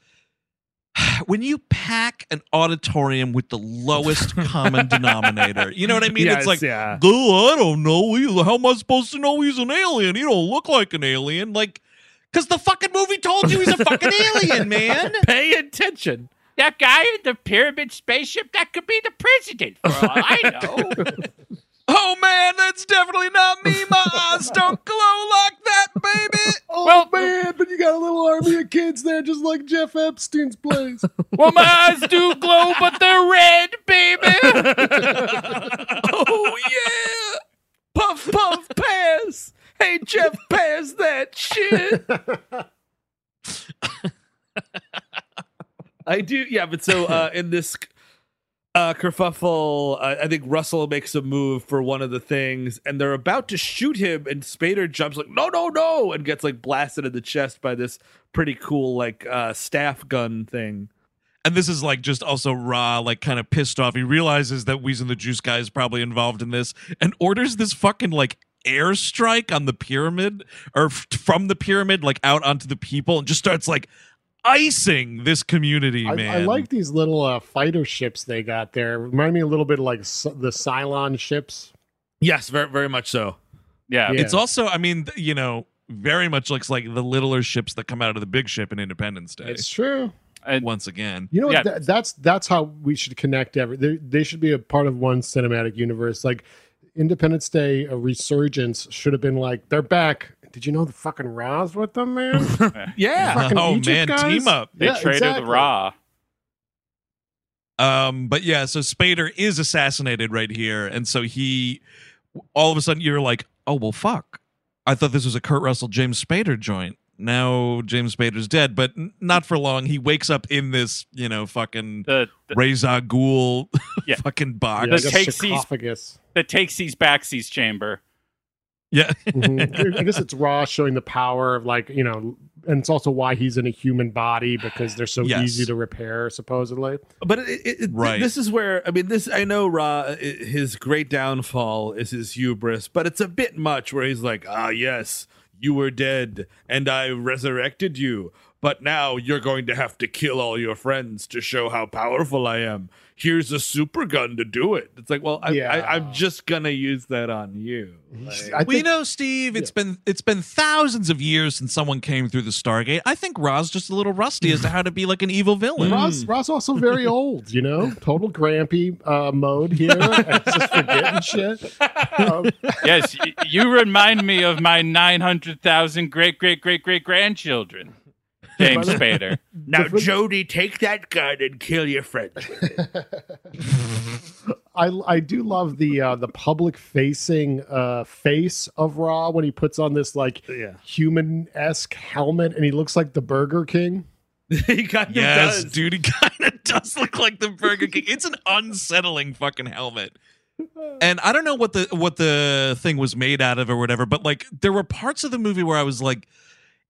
when you pack an auditorium with the lowest common denominator, you know what I mean? Yes, it's like, I don't know. How am I supposed to know he's an alien? He don't look like an alien. Like, because the fucking movie told you he's a fucking alien, man. Pay attention. That guy in the pyramid spaceship, that could be the president for all I know. Oh, man, that's definitely not me. My eyes don't glow like that, baby. Man, but you got a little army of kids there just like Jeff Epstein's place. Well, my eyes do glow, but they're red, baby. Oh, yeah. Puff, puff, pass. Hey, Jeff, pass that shit. I do. Yeah, but so in this kerfuffle, I think Russell makes a move for one of the things, and they're about to shoot him, and Spader jumps like, no, and gets like blasted in the chest by this pretty cool like staff gun thing. And this is like just also Ra, like kind of pissed off. He realizes that Weez and the Juice Guy is probably involved in this and orders this fucking like airstrike on the pyramid or from the pyramid like out onto the people and just starts like icing this community. Man, I like these little fighter ships they got there. Remind me a little bit of like the Cylon ships. Yes, very, very much so. Yeah. It's also, I mean, you know, very much looks like the littler ships that come out of the big ship in Independence Day. It's true. And once again, you know, yeah, that's how we should connect. They should be a part of one cinematic universe. Like Independence Day, a resurgence should have been like, they're back. Did you know the fucking Ra's with them, man? Yeah. The oh, Egypt man, guys? Team up. They traded exactly. Ra. But yeah, so Spader is assassinated right here. And so he, all of a sudden, you're like, oh, well, fuck. I thought this was a Kurt Russell, James Spader joint. Now James Spader's dead, but not for long. He wakes up in this, you know, fucking Ra's al Ghul fucking box. Yeah, the takesies backsies chamber. Yeah. Mm-hmm. I guess it's Ra showing the power of, like, you know, and it's also why he's in a human body, because they're so easy to repair, supposedly. But this is where, I mean, this, I know Ra, his great downfall is his hubris, but it's a bit much where he's like, ah, yes, you were dead and I resurrected you, but now you're going to have to kill all your friends to show how powerful I am. Here's a super gun to do it. It's like, well, I'm just gonna use that on you. Like, we know, Steve. It's been thousands of years since someone came through the Stargate. I think Ra's just a little rusty as to how to be like an evil villain. Ra's also very old. You know, total grampy mode here. Just forgetting shit. Yes, you remind me of my 900,000 great grandchildren. James Spader. Now, Jody, take that gun and kill your friend. I do love the public facing face of Ra when he puts on this like human-esque helmet and he looks like the Burger King. He kind of does. Dude, he kind of does look like the Burger King. It's an unsettling fucking helmet. And I don't know what the thing was made out of or whatever, but like there were parts of the movie where I was like,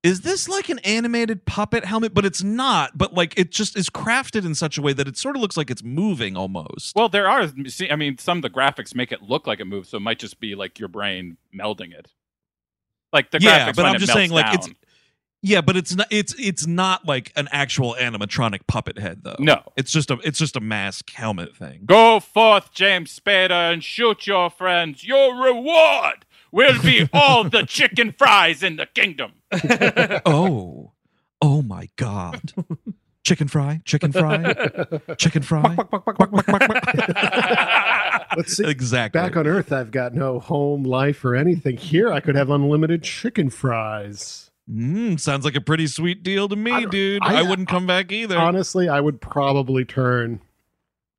is this like an animated puppet helmet? But it's not. But like it just is crafted in such a way that it sort of looks like it's moving almost. Well, there are. See, I mean, some of the graphics make it look like it moves, so it might just be like your brain melding it. Like the graphics, but I'm just saying, like it's. Yeah, but it's not like an actual animatronic puppet head though. No, it's just a mask helmet thing. Go forth, James Spader, and shoot your friends. Your reward will be all the chicken fries in the kingdom. Oh my God. Chicken fry, chicken fry. Let's see. Exactly. Back on Earth, I've got no home, life, or anything. Here, I could have unlimited chicken fries. Sounds like a pretty sweet deal to me, dude. I wouldn't come back either. Honestly, I would probably turn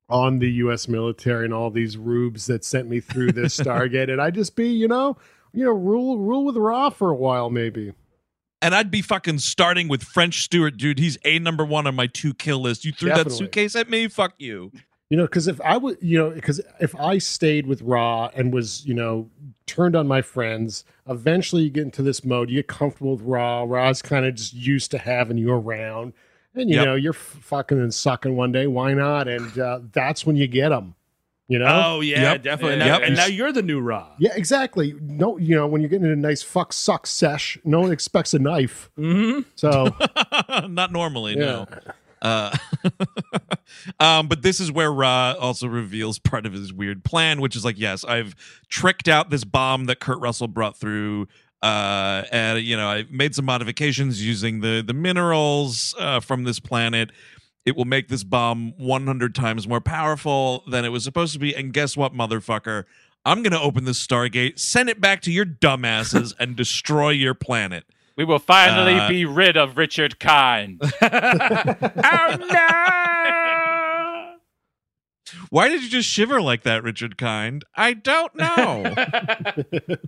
on the U.S. military and all these rubes that sent me through this Stargate, and I'd just be, you know, rule with Ra for a while, maybe. And I'd be fucking starting with French Stewart, dude. He's #1 on my to-kill list. You threw that suitcase at me, fuck you. You know, because if I would, you know, because if I stayed with Ra and was, you know, turned on my friends, eventually you get into this mode. You get comfortable with Ra. Ra's kind of just used to having you around. And, you know, you're fucking and sucking one day. Why not? And that's when you get them, you know? Oh, yeah, definitely. Now, and now you're the new Ra. Yeah, exactly. No, you know, when you're getting in a nice fuck-suck sesh, no one expects a knife. Mm-hmm. So. Not normally, no. But this is where Ra also reveals part of his weird plan, which is like, yes, I've tricked out this bomb that Kurt Russell brought through. And, you know, I made some modifications using the minerals from this planet. It will make this bomb 100 times more powerful than it was supposed to be. And guess what, motherfucker? I'm going to open this Stargate, send it back to your dumbasses, and destroy your planet. We will finally be rid of Richard Kind. Oh, no! Why did you just shiver like that, Richard Kind? I don't know.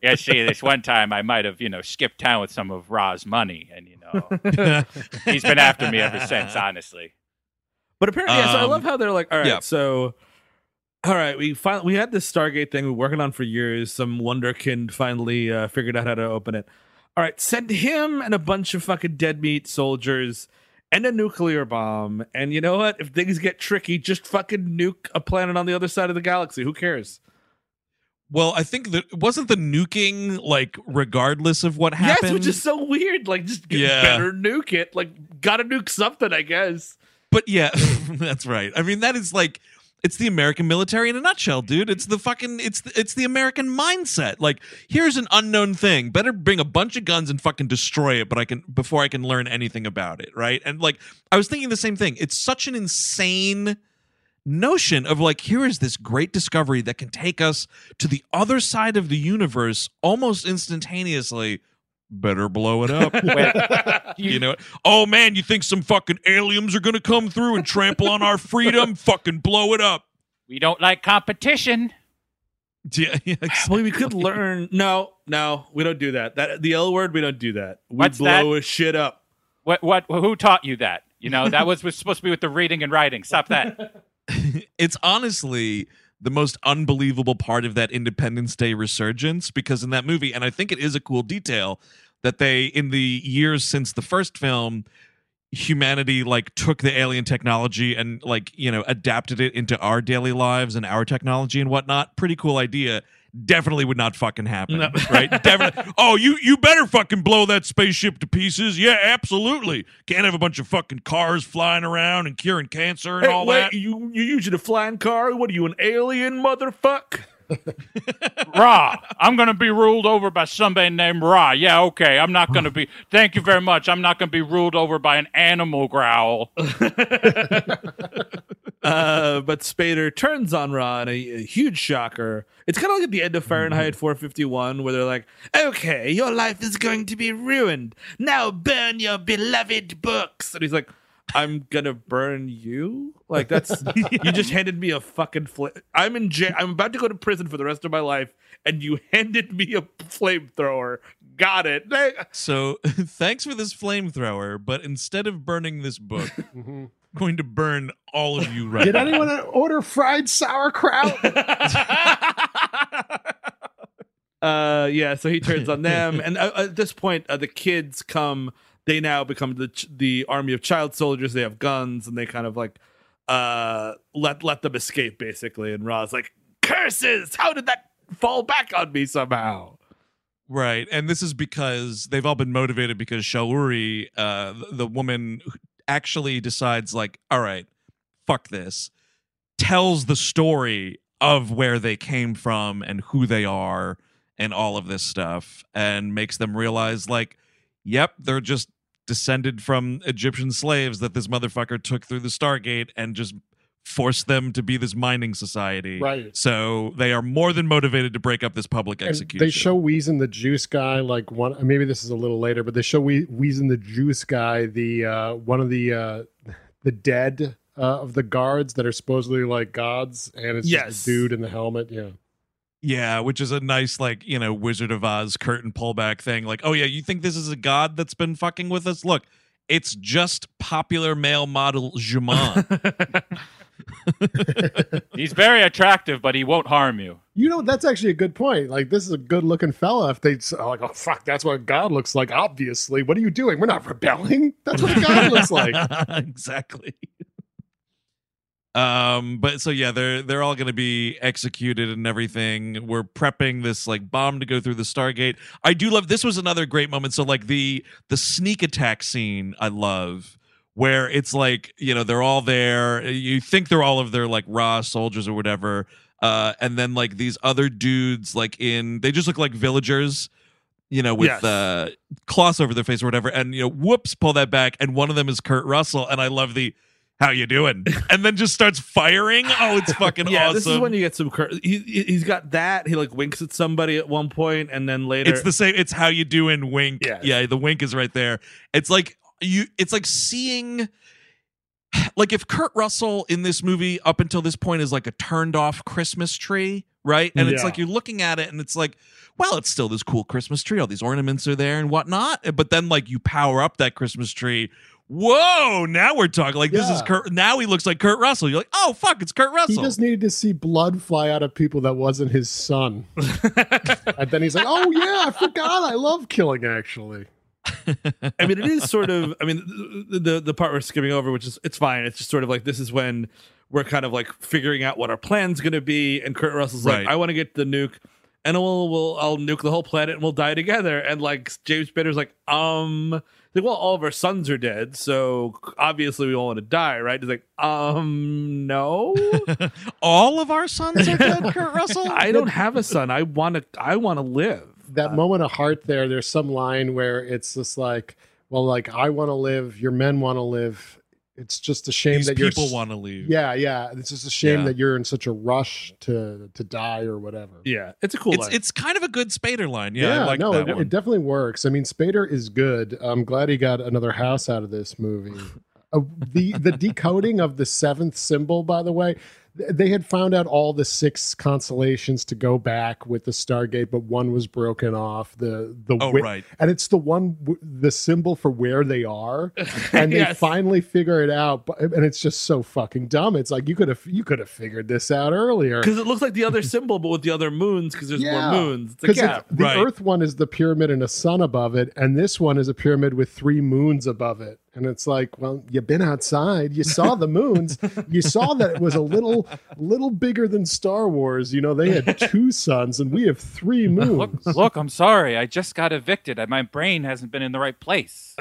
Yeah, see, this one time I might have, you know, skipped town with some of Ra's money, and, you know, he's been after me ever since, honestly. But apparently, so I love how they're like, all right, so, all right, we had this Stargate thing we were working on for years. Some wonderkind finally figured out how to open it. All right, send him and a bunch of fucking dead meat soldiers and a nuclear bomb. And you know what? If things get tricky, just fucking nuke a planet on the other side of the galaxy. Who cares? Well, I think that wasn't the nuking, like, regardless of what happened? Yes, which is so weird. Like, just better nuke it. Like, gotta nuke something, I guess. But yeah, that's right. I mean, that is like... It's the American military in a nutshell, dude. It's the fucking, it's the American mindset. Like, here's an unknown thing. Better bring a bunch of guns and fucking destroy it, but before I can learn anything about it, right? And like, I was thinking the same thing. It's such an insane notion of like, here is this great discovery that can take us to the other side of the universe almost instantaneously. Better blow it up. You know, oh man, you think some fucking aliens are gonna come through and trample on our freedom? Fucking blow it up. We don't like competition. Yeah, yeah, exactly. Well, we could learn. No, we don't do that. That the L word, we don't do that. We What's blow that? A shit up. What? Who taught you that? You know, that was supposed to be with the reading and writing. Stop that. It's honestly the most unbelievable part of that Independence Day resurgence, because in that movie, and I think it is a cool detail, that they, in the years since the first film, humanity like took the alien technology and like, you know, adapted it into our daily lives and our technology and whatnot. Pretty cool idea. Definitely would not fucking happen, no. Right? Definitely. Oh, you better fucking blow that spaceship to pieces. Yeah, absolutely. Can't have a bunch of fucking cars flying around and curing cancer and hey, all wait, that. You using a flying car? What are you, an alien, motherfucker? Ra, I'm going to be ruled over by somebody named Ra. Yeah, okay. I'm not going to be. Thank you very much. I'm not going to be ruled over by an animal growl. But Spader turns on Ra in a huge shocker. It's kind of like at the end of Fahrenheit 451, where they're like, okay, your life is going to be ruined. Now burn your beloved books. And he's like, I'm gonna burn you? Like, that's you just handed me a fucking I'm in jail. I'm about to go to prison for the rest of my life, and you handed me a flamethrower. Got it. So thanks for this flamethrower, but instead of burning this book, I'm going to burn all of you right now. Did anyone order fried sauerkraut? Yeah, so he turns on them, and at this point, the kids come. They now become the army of child soldiers. They have guns, and they kind of like let them escape, basically. And Ra's like, curses! How did that fall back on me somehow? Right, and this is because they've all been motivated because Shaori, the woman, actually decides like, all right, fuck this. Tells the story of where they came from and who they are and all of this stuff, and makes them realize like, yep, they're just descended from Egyptian slaves that this motherfucker took through the Stargate and just forced them to be this mining society. Right. So they are more than motivated to break up this public execution. And they show Weezin the Juice guy, like one. Maybe this is a little later, but they show Weezin the Juice guy, the one of the dead of the guards that are supposedly like gods, and it's yes. Just a dude in the helmet. Yeah. Yeah, which is a nice, like, you know, Wizard of Oz curtain pullback thing. Like, oh, yeah, you think this is a god that's been fucking with us? Look, it's just popular male model Djimon. He's very attractive, but he won't harm you. You know, that's actually a good point. Like, this is a good-looking fella. If they like, oh, fuck, that's what God looks like, obviously. What are you doing? We're not rebelling. That's what God looks like. Exactly. But so yeah, they're all going to be executed and everything. We're prepping this like bomb to go through the Stargate. I do love, this was another great moment. So like the sneak attack scene, I love where it's like, you know, they're all there. You think they're all of their like raw soldiers or whatever. And then like these other dudes, like they just look like villagers, you know, with cloths over their face or whatever. And, you know, whoops, pull that back. And one of them is Kurt Russell. And I love how you doing? And then just starts firing. Oh, it's fucking awesome. This is when you get some... He's got that. He like winks at somebody at one point, and then later... It's the same. It's how you doing wink. Yes. Yeah, the wink is right there. It's like it's like seeing... Like if Kurt Russell in this movie up until this point is like a turned off Christmas tree, right? And it's like you're looking at it and it's like, well, it's still this cool Christmas tree. All these ornaments are there and whatnot. But then like you power up that Christmas tree... Whoa, now we're talking like this is Kurt. Now he looks like Kurt Russell. You're like, oh, fuck, it's Kurt Russell. He just needed to see blood fly out of people that wasn't his son. And then he's like, oh, yeah, I forgot. I love Killing, actually. I mean, it is sort of, I mean, the part we're skimming over, which is, it's fine. It's just sort of like, this is when we're kind of like figuring out what our plan's going to be. And Kurt Russell's like, I want to get the nuke. And I'll nuke the whole planet and we'll die together. And like James Spader's like, like, well, all of our sons are dead, so obviously we all want to die, right? He's like, no. All of our sons are dead, Kurt Russell? I don't have a son. I want to live. That moment of heart there, there's some line where it's just like, well, like, I want to live. Your men want to live. It's just a shame that your people want to leave. Yeah, yeah. It's just a shame that you're in such a rush to die or whatever. Yeah, it's a cool line. It's kind of a good Spader line. Yeah, yeah, I like that one. It definitely works. I mean, Spader is good. I'm glad he got another house out of this movie. The decoding of the seventh symbol, by the way, they had found out all the six constellations to go back with the Stargate, but one was broken off. Right, and it's the one, the symbol for where they are, and they finally figure it out. And it's just so fucking dumb. It's like you could have figured this out earlier, because it looks like the other symbol, but with the other moons, because there's more moons. Because the Earth one is the pyramid and a sun above it, and this one is a pyramid with three moons above it. And it's like, well, you've been outside. You saw the moons. You saw that it was a little bigger than Star Wars. You know, they had 2 suns and we have 3 moons. Look, I'm sorry. I just got evicted. My brain hasn't been in the right place.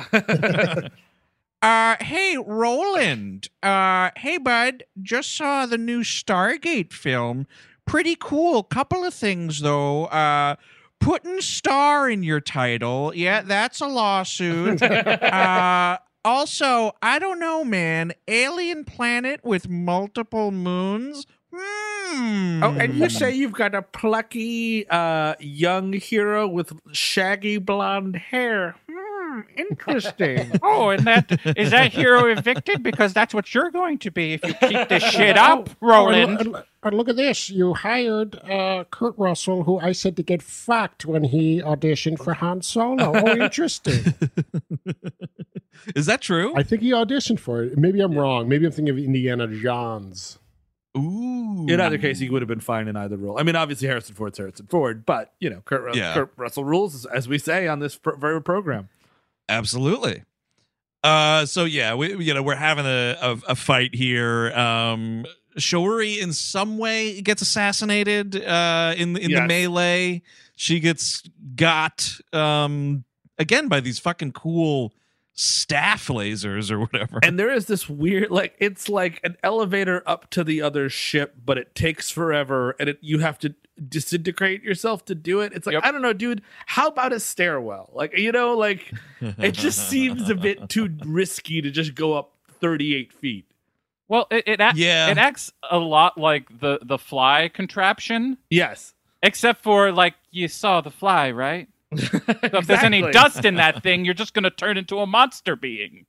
Hey, Roland. Hey, bud. Just saw the new Stargate film. Pretty cool. Couple of things, though. Putting star in your title. Yeah, that's a lawsuit. Also, I don't know, man. Alien planet with multiple moons? Oh, and you say you've got a plucky young hero with shaggy blonde hair. Interesting. Oh, and that is that hero evicted? Because that's what you're going to be if you keep this shit up, Roland. And look at this. You hired Kurt Russell, who I said to get fucked when he auditioned for Han Solo. Oh, interesting. Is that true? I think he auditioned for it. Maybe I'm wrong. Maybe I'm thinking of Indiana Jones. Ooh. In either case, he would have been fine in either role. I mean, obviously, Harrison Ford's Harrison Ford, but, you know, Kurt Russell rules, as we say on this very program. Absolutely. So yeah, we're having a fight here. Shouri in some way gets assassinated in the melee. She gets got again by these fucking cool staff lasers or whatever. And there is this weird, like, it's like an elevator up to the other ship, but it takes forever, and you have to disintegrate yourself to do it. It's like, I don't know, dude, how about a stairwell? Like, you know, like, it just seems a bit too risky to just go up 38 feet. Well, it acts a lot like the fly contraption. Yes. Except for, like, you saw the fly, right? So if there's any dust in that thing, you're just going to turn into a monster being.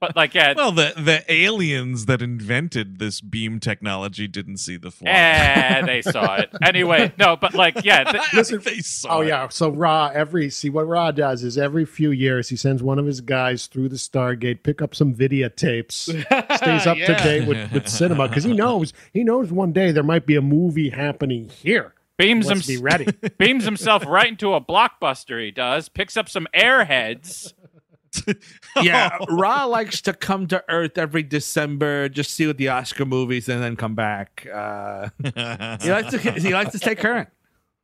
But like, well, the aliens that invented this beam technology didn't see the fly. They saw it anyway. No, but like, they saw. Oh yeah. So what Ra does is every few years he sends one of his guys through the Stargate, pick up some videotapes, stays up to date with cinema, because he knows one day there might be a movie happening here. Beams himself right into a blockbuster. He does. Picks up some airheads. Yeah, Ra likes to come to Earth every December, just see what the Oscar movies, and then come back. He likes to stay current.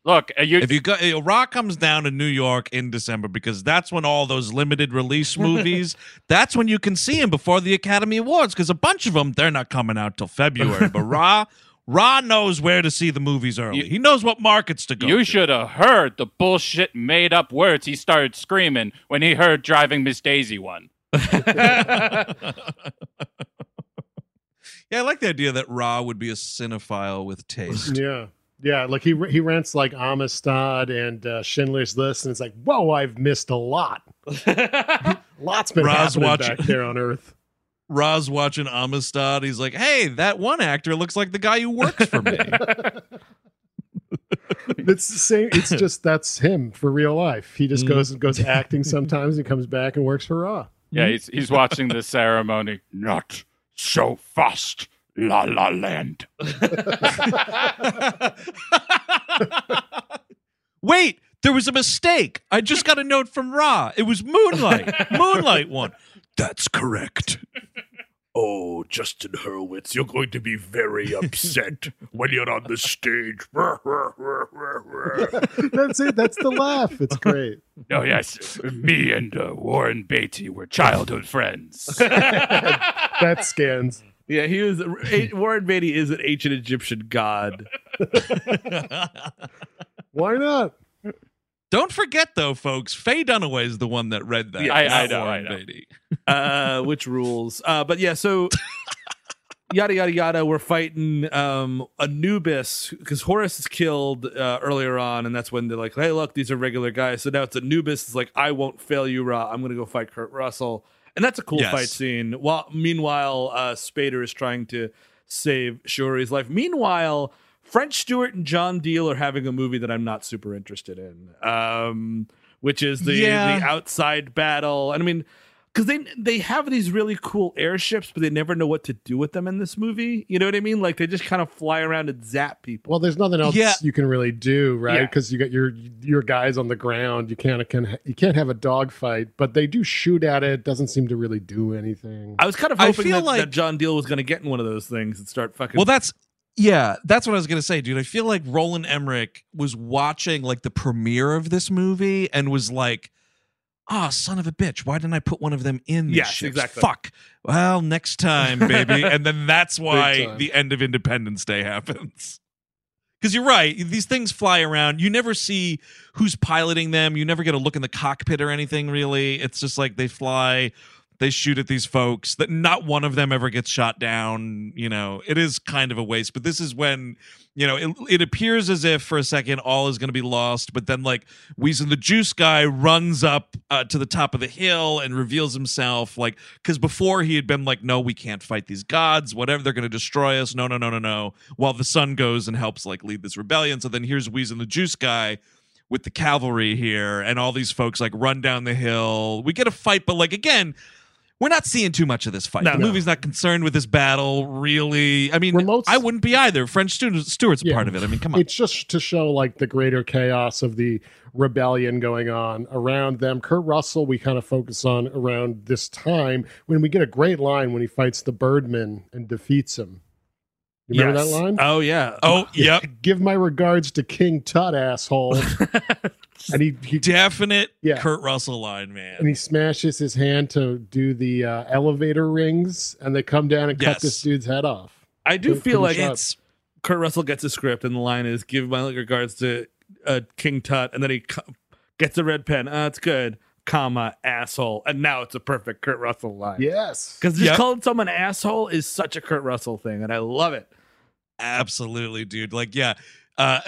Look, Ra comes down to New York in December because that's when all those limited release movies, that's when you can see him before the Academy Awards, because a bunch of them, they're not coming out till February. But Ra knows where to see the movies early. He knows what markets to go to. You should have heard the bullshit made-up words he started screaming when he heard Driving Miss Daisy won. I like the idea that Ra would be a cinephile with taste. Yeah. Yeah, like he rents like Amistad and Schindler's List, and it's like, whoa, I've missed a lot. Lots been happening back there on Earth. Ra's watching Amistad. He's like, hey, that one actor looks like the guy who works for me. It's the same. It's just, that's him for real life. He just goes acting sometimes and comes back and works for Ra. Yeah, he's watching the ceremony. Not so fast, La La Land. Wait, there was a mistake. I just got a note from Ra. It was Moonlight. Moonlight won. That's correct. Oh, Justin Hurwitz, you're going to be very upset when you're on the stage. That's it. That's the laugh. It's great. Oh, yes. Me and Warren Beatty were childhood friends. That scans. Yeah, he was. Warren Beatty is an ancient Egyptian god. Why not? Don't forget, though, folks, Faye Dunaway is the one that read that. Yeah, I know. Which rules. But yeah, so yada, yada, yada. We're fighting Anubis because Horus is killed earlier on. And that's when they're like, hey, look, these are regular guys. So now it's Anubis. It's like, I won't fail you, Ra. I'm going to go fight Kurt Russell. And that's a cool fight scene. Meanwhile, Spader is trying to save Shuri's life. Meanwhile, French Stewart and John Deal are having a movie that I'm not super interested in, which is the outside battle. And I mean, because they have these really cool airships, but they never know what to do with them in this movie. You know what I mean? Like, they just kind of fly around and zap people. Well, there's nothing else you can really do, right? Because you got your guys on the ground. You can't have a dogfight, but they do shoot at it. Doesn't seem to really do anything. I was kind of hoping that John Deal was going to get in one of those things and start fucking. Well, that's what I was going to say, dude. I feel like Roland Emmerich was watching like the premiere of this movie and was like, oh, son of a bitch, why didn't I put one of them in this shit? Exactly. Fuck. Well, next time, baby. And then that's why the end of Independence Day happens. Because you're right. These things fly around. You never see who's piloting them. You never get a look in the cockpit or anything, really. It's just like they fly. They shoot at these folks. That not one of them ever gets shot down. You know, it is kind of a waste. But this is when, you know, it appears as if for a second all is going to be lost. But then, like, Weezin the Juice guy runs up to the top of the hill and reveals himself. Like, because before he had been like, no, we can't fight these gods. Whatever, they're going to destroy us. No, no, no, no, no. While the sun goes and helps, like, lead this rebellion. So then here's Weezin the Juice guy with the cavalry here. And all these folks, like, run down the hill. We get a fight. But, like, again, we're not seeing too much of this fight. No, the movie's not concerned with this battle, really. I mean, I wouldn't be either. French Stewart's part of it. I mean, come on. It's just to show, like, the greater chaos of the rebellion going on around them. Kurt Russell, we kind of focus on around this time when we get a great line when he fights the Birdman and defeats him. You remember that line? Oh, yeah. Oh, yep. Give my regards to King Tut, asshole. And he definite Kurt Russell line, man. And he smashes his hand to do the elevator rings, and they come down and cut this dude's head off. I do feel like it's Kurt Russell gets a script, and the line is, give my regards to King Tut, and then he gets a red pen. It's good. Comma, asshole. And now it's a perfect Kurt Russell line. Yes. Because just calling someone asshole is such a Kurt Russell thing, and I love it. Absolutely, dude. Like,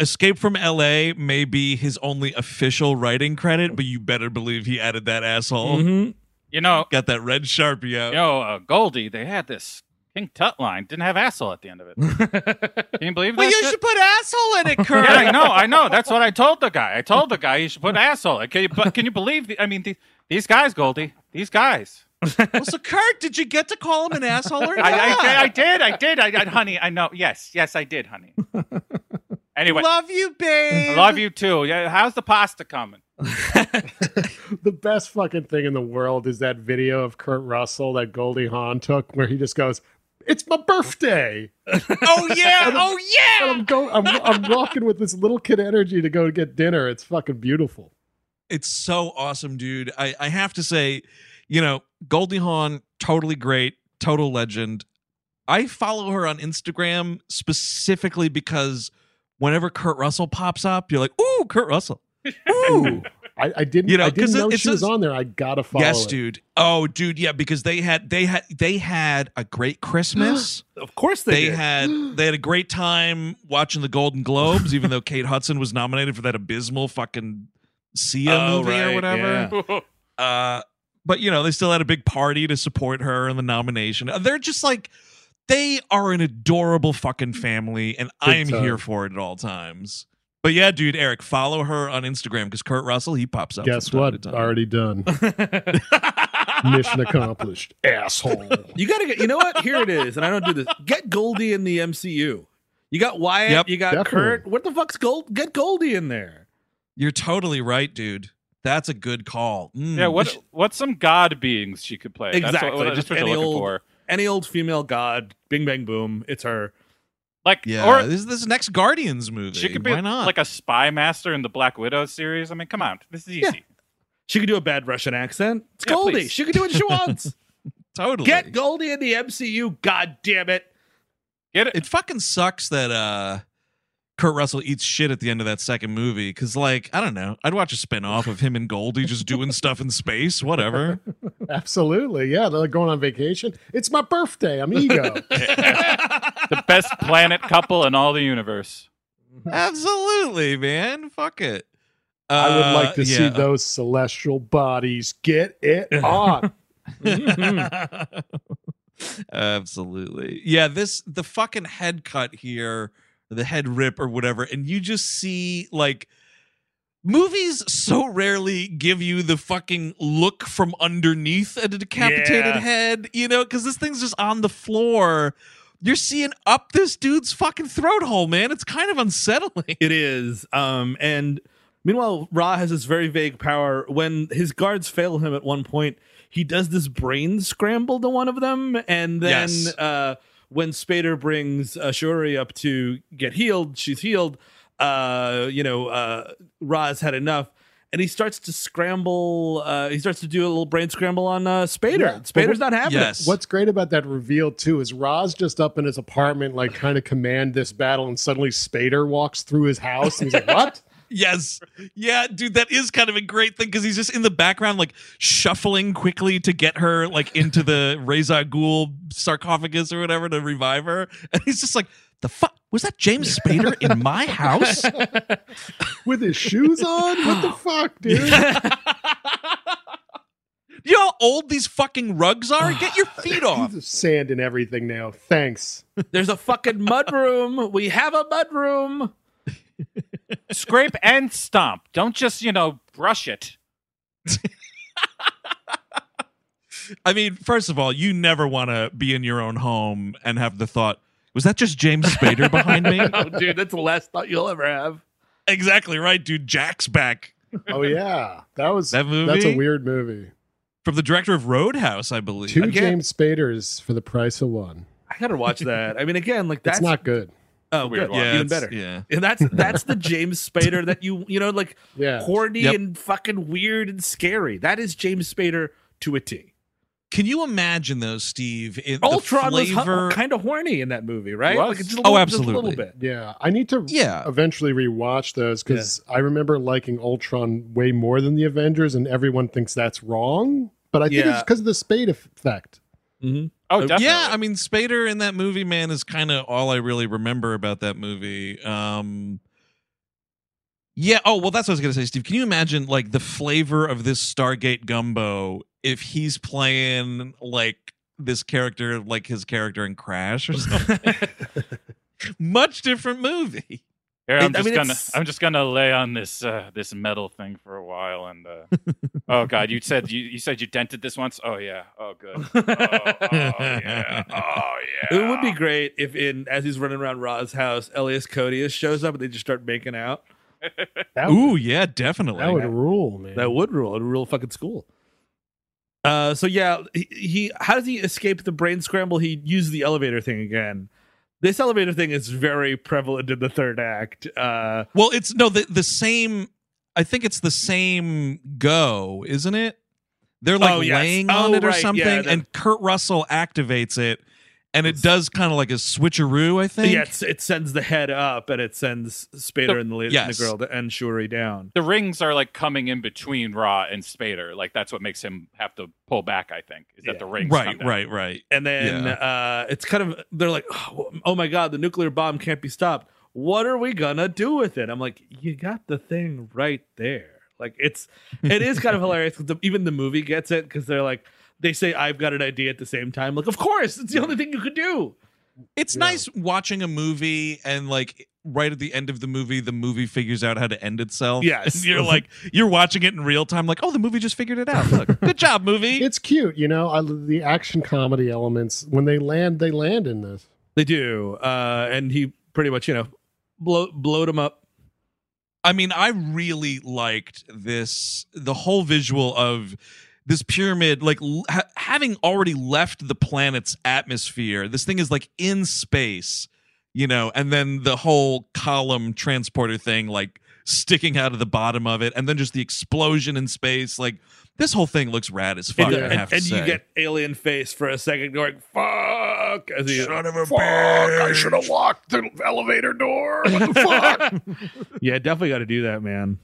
Escape from LA may be his only official writing credit, but you better believe he added that asshole. Mm-hmm. You know, got that red Sharpie out. Yo, Goldie, they had this King Tut line, didn't have asshole at the end of it. Can you believe that? Well, you should put asshole in it, Kurt. Yeah, I know. That's what I told the guy. I told the guy you should put asshole. Can you believe? These guys, Goldie. These guys. Well, so Kurt, did you get to call him an asshole or not? I did, honey. I know. Yes, I did, honey. Anyway, love you, babe. I love you too. Yeah, how's the pasta coming? The best fucking thing in the world is that video of Kurt Russell that Goldie Hawn took, where he just goes, "It's my birthday." Oh yeah! And I'm walking with this little kid energy to go get dinner. It's fucking beautiful. It's so awesome, dude. I have to say, you know, Goldie Hawn, totally great, total legend. I follow her on Instagram specifically because whenever Kurt Russell pops up, you're like, ooh, Kurt Russell. Ooh. I didn't know she was on there. I gotta follow. Yes, dude. Oh, dude, yeah, because they had a great Christmas. Of course they did. They had a great time watching the Golden Globes, even though Kate Hudson was nominated for that abysmal fucking Sia movie or whatever. Yeah. But, you know, they still had a big party to support her in the nomination. They're just like, they are an adorable fucking family, and I am here for it at all times. But yeah, dude, Eric, follow her on Instagram because Kurt Russell, he pops up. Guess what? Already done. Mission accomplished, asshole. You gotta get. You know what? Here it is, and I don't do this. Get Goldie in the MCU. You got Wyatt. Yep, you got Kurt. What the fuck's Gold? Get Goldie in there. You're totally right, dude. That's a good call. Mm. Yeah. What's some god beings she could play? Exactly. That's what you're looking for. any old female god, bing bang boom, it's her. Like, yeah, or this next Guardians movie. She could be like a spy master in the Black Widow series. I mean, come on, this is easy. Yeah. She could do a bad Russian accent. It's Goldie. Please. She could do what she wants. Totally. Get Goldie in the MCU. God damn it. Get it. It fucking sucks that Kurt Russell eats shit at the end of that second movie, because, like, I don't know, I'd watch a spinoff of him and Goldie just doing stuff in space, whatever. Absolutely, yeah, they're going on vacation. It's my birthday. I'm ego. The best planet couple in all the universe. Absolutely, man. Fuck it. I would like to see those celestial bodies. Get it on. Absolutely, yeah. The fucking head cut here. The head rip or whatever, and you just see, like, movies so rarely give you the fucking look from underneath a decapitated head, you know, because this thing's just on the floor. You're seeing up this dude's fucking throat hole, man. It's kind of unsettling. It is. And meanwhile, Ra has this very vague power. When his guards fail him at one point, he does this brain scramble to one of them, and then... Yes. When Spader brings Shuri up to get healed, she's healed. Ra's had enough, and he starts to scramble. He starts to do a little brain scramble on Spader. Yeah. Spader's not having it. What's great about that reveal too is Ra's just up in his apartment, like trying to command this battle, and suddenly Spader walks through his house, and he's like, "What?" Yes. Yeah, dude, that is kind of a great thing, because he's just in the background, like, shuffling quickly to get her, like, into the Reza Ghul sarcophagus or whatever to revive her. And he's just like, the fuck? Was that James Spader in my house? With his shoes on? What the fuck, dude? You know how old these fucking rugs are? Get your feet off. There's sand and everything now. Thanks. There's a fucking mudroom. We have a mudroom. Scrape and stomp. Don't just, brush it. I mean, first of all, you never want to be in your own home and have the thought, was that just James Spader behind me? Oh, dude, that's the last thought you'll ever have. Exactly right, dude. Jack's back. Oh, yeah. That movie? That's a weird movie. From the director of Roadhouse, I believe. Two James Spaders for the price of one. I got to watch that. I mean, again, like, that's... It's not good. Oh, weird. Yeah, even better. Yeah, and that's the James Spader that you know, like, horny and fucking weird and scary. That is James Spader to a T. Can you imagine though, Steve? Ultron was kind of horny in that movie, right? Like, just absolutely. Just a little bit. Yeah, I need to eventually rewatch those, because I remember liking Ultron way more than the Avengers, and everyone thinks that's wrong. But I think it's because of the Spade effect. Mm-hmm. Oh, definitely. Yeah, I mean, Spader in that movie, man, is kind of all I really remember about that movie. Oh, well, that's what I was going to say, Steve. Can you imagine, like, the flavor of this Stargate gumbo if he's playing, like, this character, like his character in Crash or something? Much different movie. Here, I'm just gonna lay on this this metal thing for a while, and oh god, you said you dented this once. Oh yeah, oh good. Oh yeah. It would be great if as he's running around Ra's house, Elias Koteas shows up and they just start making out. Yeah, definitely. That would rule, man. That would rule. It'd rule fucking school. He how does he escape the brain scramble? He used the elevator thing again. This elevator thing is very prevalent in the third act. I think it's the same go, isn't it? They're like laying on it or something, and Kurt Russell activates it, and it does kind of like a switcheroo, I think. Yeah, it sends the head up, and it sends Spader and the girl and Shuri down. The rings are like coming in between Ra and Spader. Like, that's what makes him have to pull back, I think, is that the rings come down. Right. And then it's kind of, they're like, oh my God, the nuclear bomb can't be stopped. What are we going to do with it? I'm like, you got the thing right there. Like, it is kind of hilarious. Even the movie gets it, because they're like, they say, I've got an idea at the same time. Like, of course, it's the only thing you could do. It's nice watching a movie and, like, right at the end of the movie figures out how to end itself. Yes. And you're like, you're watching it in real time, like, oh, the movie just figured it out. Look, good job, movie. It's cute, the action comedy elements, when they land in this. They do. And he pretty much, blowed them up. I mean, I really liked the whole visual of this pyramid, like having already left the planet's atmosphere, this thing is like in space, you know, and then the whole column transporter thing, like sticking out of the bottom of it, and then just the explosion in space. Like, this whole thing looks rad as fuck. And you get alien face for a second going, fuck, as he, son of a bitch, I should have locked the elevator door. What the fuck? Yeah, definitely got to do that, man.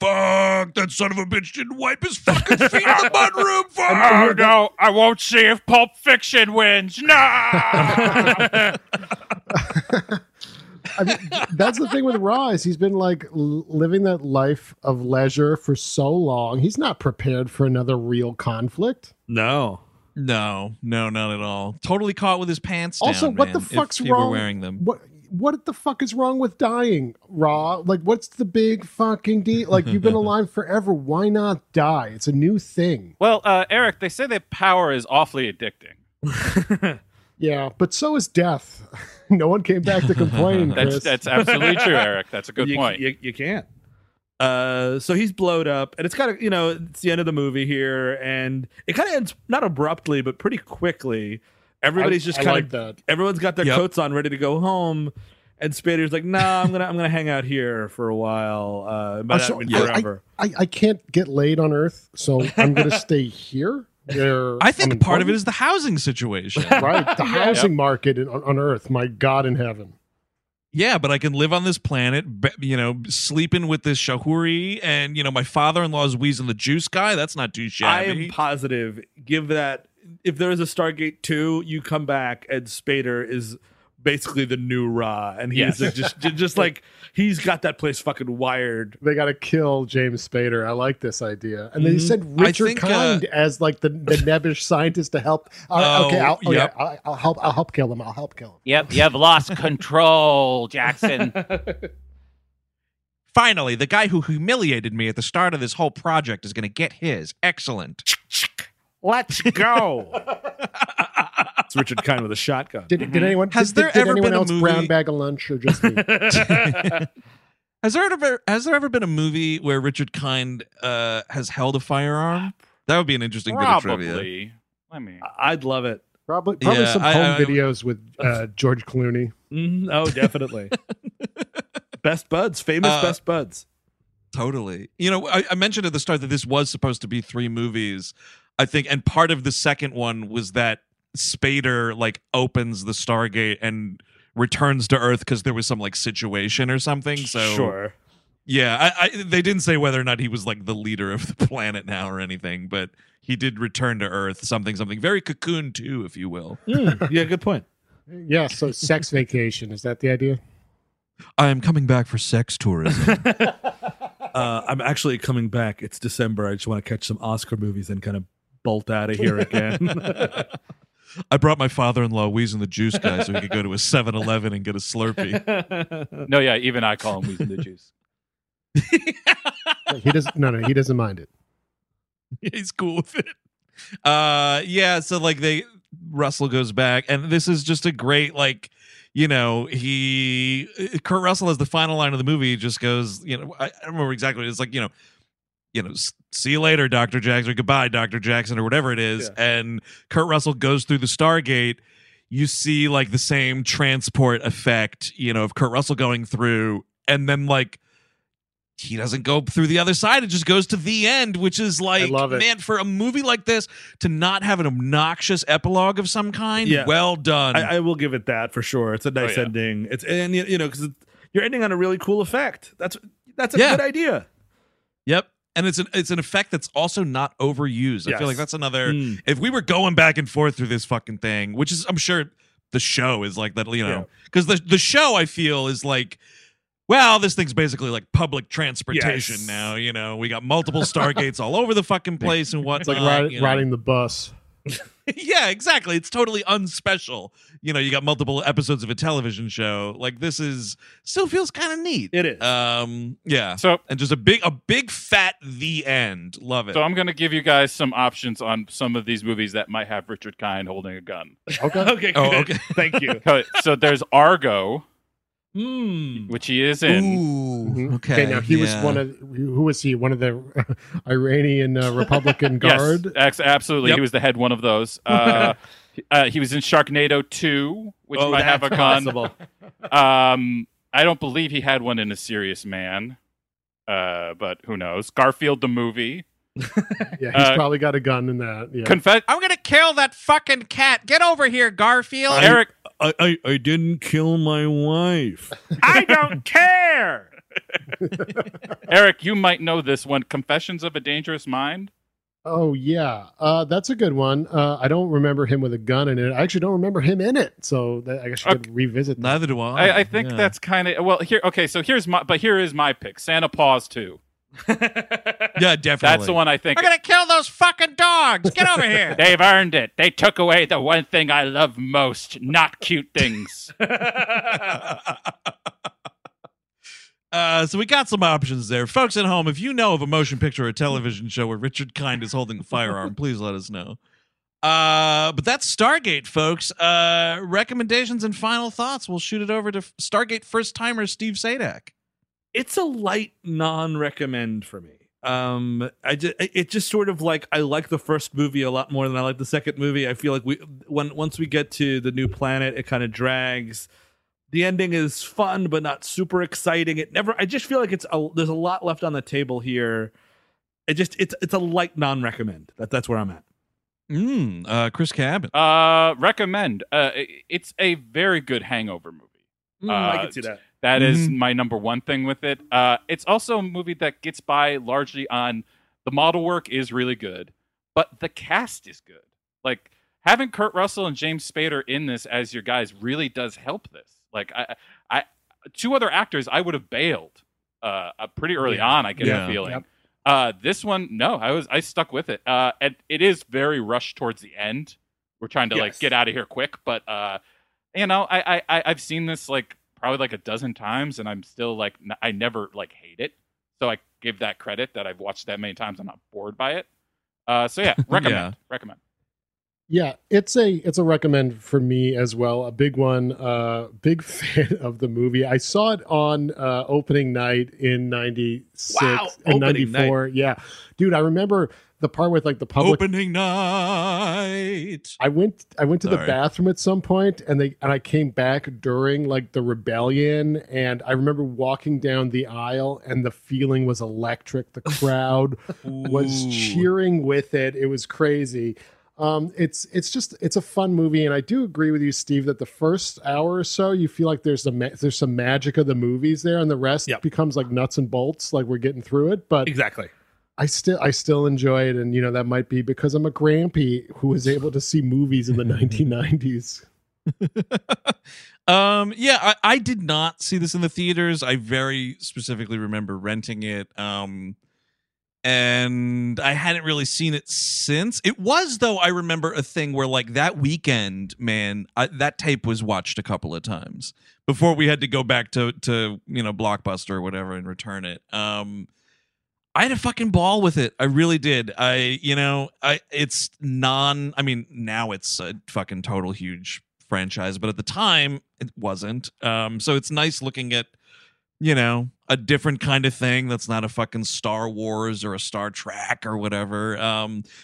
Fuck, that son of a bitch didn't wipe his fucking feet in the mudroom. Fuck. No, I won't see if Pulp Fiction wins. No. I mean, that's the thing with Raw, is he's been like living that life of leisure for so long. He's not prepared for another real conflict. No, not at all. Totally caught with his pants also down, what the fuck's if wrong? He were wearing them. What the fuck is wrong with dying, Raw? Like, what's the big fucking deal? Like, you've been alive forever. Why not die? It's a new thing. Well, Eric, they say that power is awfully addicting. Yeah, but so is death. No one came back to complain. That's absolutely true, Eric. That's a good point. You can't. So he's blowed up, and it's kind of, you know, it's the end of the movie here, and it kind of ends not abruptly, but pretty quickly. Everybody's just kind of like, everyone's got their coats on, ready to go home, and Spader's like, "Nah, I'm gonna hang out here for a while. Forever. I can't get laid on Earth, so I'm gonna stay here." I think part of it is the housing situation, right? The housing market on Earth, my God in heaven. Yeah, but I can live on this planet, you know, sleeping with this Shahuri, and you know, my father-in-law's wheezing the juice guy. That's not too shabby. I am positive. Give that. If there is a Stargate 2, you come back and Spader is basically the new Ra, and he's just like, he's got that place fucking wired. They got to kill James Spader. I like this idea. And they said Richard Kind as like the nebbish scientist to help. I'll help kill him. Yep, you have lost control, Jackson. Finally, the guy who humiliated me at the start of this whole project is going to get his. Excellent. Let's go. It's Richard Kind with a shotgun. Did anyone has there ever been a movie, brown bag of lunch, or just me? has there ever been a movie where Richard Kind has held a firearm? That would be an interesting bit of trivia. I mean, I'd love it. Probably some home videos with George Clooney. Oh, definitely. Best buds, famous best buds. Totally. You know, I mentioned at the start that this was supposed to be 3 movies. I think, and part of the second one was that Spader like opens the Stargate and returns to Earth because there was some like situation or something. So sure, yeah, they didn't say whether or not he was like the leader of the planet now or anything, but he did return to Earth. Something very Cocoon too, if you will. Yeah, good point. Yeah, so sex vacation, is that the idea? I am coming back for sex tourism. I'm actually coming back. It's December. I just want to catch some Oscar movies and kind of bolt out of here again. I brought my father-in-law Wheezing the Juice guy so he could go to a 7-Eleven and get a Slurpee. No, yeah, even I call him Wheezing the Juice. He doesn't. No, he doesn't mind it. He's cool with it. Yeah. So like Russell goes back, and this is just a great like. You know, Kurt Russell has the final line of the movie. He just goes, you know, I don't remember exactly. It's like, you know, see you later, Dr. Jackson, or goodbye, Dr. Jackson, or whatever it is. Yeah. And Kurt Russell goes through the Stargate. You see like the same transport effect, you know, of Kurt Russell going through, and then like he doesn't go through the other side. It just goes to the end, which is like, man, for a movie like this to not have an obnoxious epilogue of some kind. Yeah. Well done. I will give it that for sure. It's a nice ending. It's, and you know, because you're ending on a really cool effect. That's a good idea. Yep. And it's an effect that's also not overused. I feel like that's another, if we were going back and forth through this fucking thing, which is, I'm sure the show is like that, you know, because the show I feel is like, well, this thing's basically like public transportation now. You know, we got multiple Stargates all over the fucking place and whatnot. It's like riding the bus. Yeah, exactly. It's totally unspecial. You know, you got multiple episodes of a television show. Like this is still feels kind of neat. It is. Yeah. So and just a big fat the end. Love it. So I'm gonna give you guys some options on some of these movies that might have Richard Kind holding a gun. Okay. Thank you. So there's Argo. Which he is in. Ooh, okay. Now he was one of who was he? One of the Iranian Republican Guard. Yes, absolutely. Yep. He was the head one of those. He was in Sharknado 2, which might have a con. I don't believe he had one in A Serious Man, but who knows? Garfield the movie. Yeah, he's probably got a gun in that. Yeah. I'm gonna kill that fucking cat. Get over here, Garfield. Eric. I didn't kill my wife. I don't care. Eric, you might know this one. Confessions of a Dangerous Mind. Oh, yeah. That's a good one. I don't remember him with a gun in it. I actually don't remember him in it. So I guess I could revisit that. Neither do I. I think that's kind of... Well, here... Okay, so here is my pick. Santa Paws 2. Yeah, definitely. That's the one I think. We're going to kill those fucking dogs. Get over here. They've earned it. They took away the one thing I love most. Not cute things. So we got some options there. Folks at home, if you know of a motion picture or television show where Richard Kind is holding a firearm, please let us know. But that's Stargate, folks. Recommendations and final thoughts. We'll shoot it over to Stargate first-timer Steve Sadak. It's a light non-recommend for me. It just sort of like, I like the first movie a lot more than I like the second movie. I feel like once we get to the new planet, it kind of drags. The ending is fun, but not super exciting. I just feel like there's a lot left on the table here. It's a light non-recommend. That's where I'm at. Chris Cabin. Recommend. It's a very good hangover movie. I can see that. That is my number one thing with it. It's also a movie that gets by largely on the model work is really good, but the cast is good. Like, having Kurt Russell and James Spader in this as your guys really does help this. Like, I two other actors I would have bailed pretty early on. I get the feeling. Yep. This one, no, I stuck with it. And it is very rushed towards the end. We're trying to like get out of here quick, but you know, I've seen this like. Probably like a dozen times, and I'm still like, I never like hate it. So I give that credit that I've watched that many times. I'm not bored by it. So yeah, recommend. Yeah, it's a recommend for me as well. A big one. Big fan of the movie. I saw it on opening night in '96 and '94. Yeah, dude, I remember. The part with like the public opening night. I went to the bathroom at some point, and I came back during like the rebellion, and I remember walking down the aisle, and the feeling was electric. The crowd was cheering with it. It was crazy. It's a fun movie, and I do agree with you, Steve, that the first hour or so you feel like there's some magic of the movies there, and the rest becomes like nuts and bolts, like we're getting through it. But exactly. I still enjoy it, and you know that might be because I'm a grampy who was able to see movies in the 1990s. I did not see this in the theaters. I very specifically remember renting it, and I hadn't really seen it since. It was, though, I remember a thing where like that weekend, man, that tape was watched a couple of times before we had to go back to you know Blockbuster or whatever and return it. I had a fucking ball with it. I really did. I mean, now it's a fucking total huge franchise, but at the time it wasn't. So it's nice looking at, you know, a different kind of thing that's not a fucking Star Wars or a Star Trek or whatever.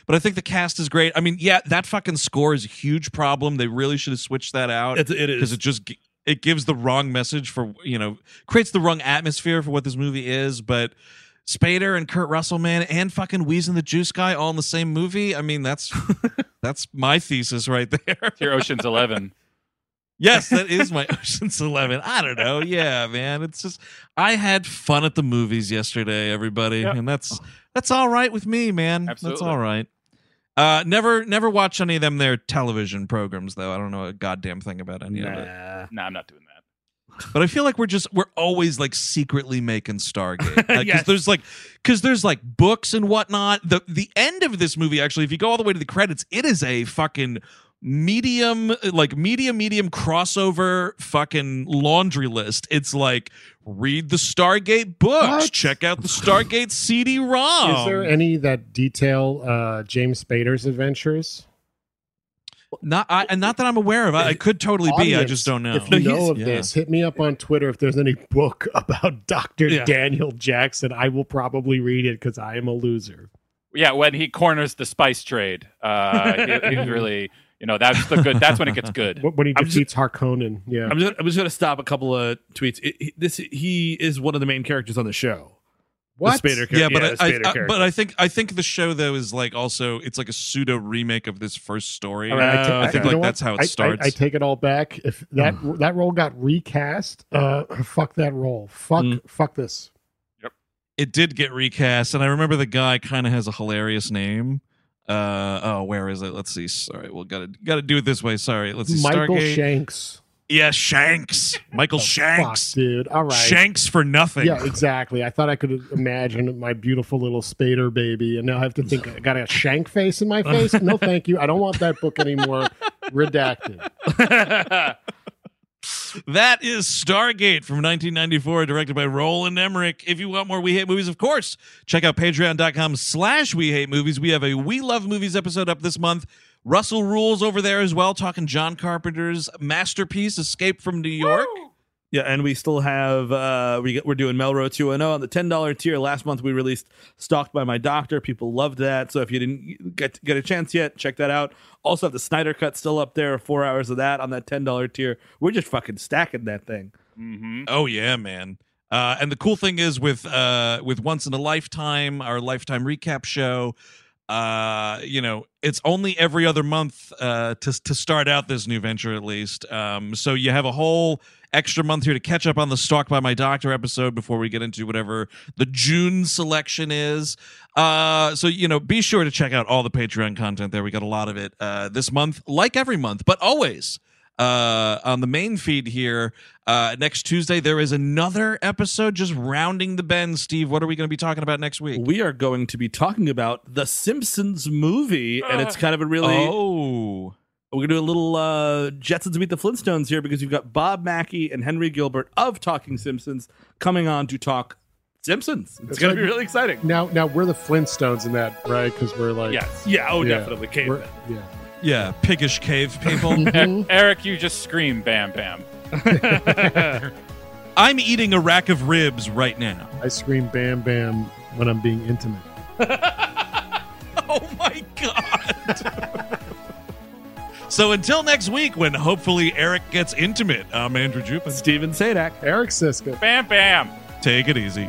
But I think the cast is great. I mean, yeah, that fucking score is a huge problem. They really should have switched that out. It is. Because it just... It gives the wrong message for, you know... Creates the wrong atmosphere for what this movie is, but... Spader and Kurt Russell, man, and fucking Weez and the Juice Guy all in the same movie. I mean, that's my thesis right there. It's your Ocean's 11. Yes, that is my Ocean's 11. I don't know. Yeah, man. It's just, I had fun at the movies yesterday, everybody. Yep. And that's all right with me, man. Absolutely. That's all right. Never watch any of them, their television programs, though. I don't know a goddamn thing about any of it. Nah, I'm not doing that. But I feel like we're always like secretly making Stargate. Like, Cause there's like books and whatnot. The end of this movie, actually, if you go all the way to the credits, it is a fucking medium crossover fucking laundry list. It's like read the Stargate books, check out the Stargate CD-ROM. Is there any that detail James Spader's adventures? Not that I'm aware of. I could totally be. I just don't know. If you know of this, hit me up on Twitter if there's any book about Dr. Daniel Jackson. I will probably read it because I am a loser. Yeah, when he corners the spice trade, he's really... You know, that's the good. That's when it gets good. When he defeats Harkonnen. Yeah, I'm just going to stop a couple of tweets. He is one of the main characters on the show. What? The Spader I think the show though is like also it's like a pseudo remake of this first story. I think that's how it starts. I take it all back. If that role got recast, fuck that role. Fuck this. Yep. It did get recast, and I remember the guy kind of has a hilarious name. Where is it? Let's see. Sorry, we'll gotta do it this way. Sorry, let's see. Michael Stargate. Shanks. Yeah, Shanks. Michael Shanks, fuck, dude. All right, Shanks for nothing. Yeah, exactly. I thought I could imagine my beautiful little Spader baby, and now I have to think. I got a Shank face in my face. No, thank you. I don't want that book anymore. Redacted. That is Stargate from 1994, directed by Roland Emmerich. If you want more We Hate Movies, of course, check out patreon.com/WeHateMovies. We have a We Love Movies episode up this month. Russell Rules over there as well, talking John Carpenter's masterpiece, Escape from New York. Woo! Yeah, and we still have, we're doing Melrose 2.0 on the $10 tier. Last month we released Stalked by My Doctor. People loved that. So if you didn't get a chance yet, check that out. Also have the Snyder Cut still up there, 4 hours of that on that $10 tier. We're just fucking stacking that thing. Mm-hmm. Oh, yeah, man. And the cool thing is with Once in a Lifetime, our Lifetime recap show, it's only every other month to start out this new venture at least. So you have a whole extra month here to catch up on the Stalked by My Doctor episode before we get into whatever the June selection is. So be sure to check out all the Patreon content there. We got a lot of it this month, like every month, but always. On the main feed here, next Tuesday, there is another episode just rounding the bend. Steve, what are we going to be talking about next week? We are going to be talking about The Simpsons Movie, and it's kind of a really... Oh. We're going to do a little Jetsons Meet the Flintstones here because you've got Bob Mackey and Henry Gilbert of Talking Simpsons coming on to talk Simpsons. It's going to be really exciting. Now we're the Flintstones in that, right? Because we're like... Yes. Yeah, definitely. Cavemen. Yeah. Yeah, piggish cave people. Eric, you just scream, bam, bam. I'm eating a rack of ribs right now. I scream, bam, bam, when I'm being intimate. Oh, my God. So until next week, when hopefully Eric gets intimate, I'm Andrew Jupin. Steven Sadak. Eric Siska. Bam, bam. Take it easy.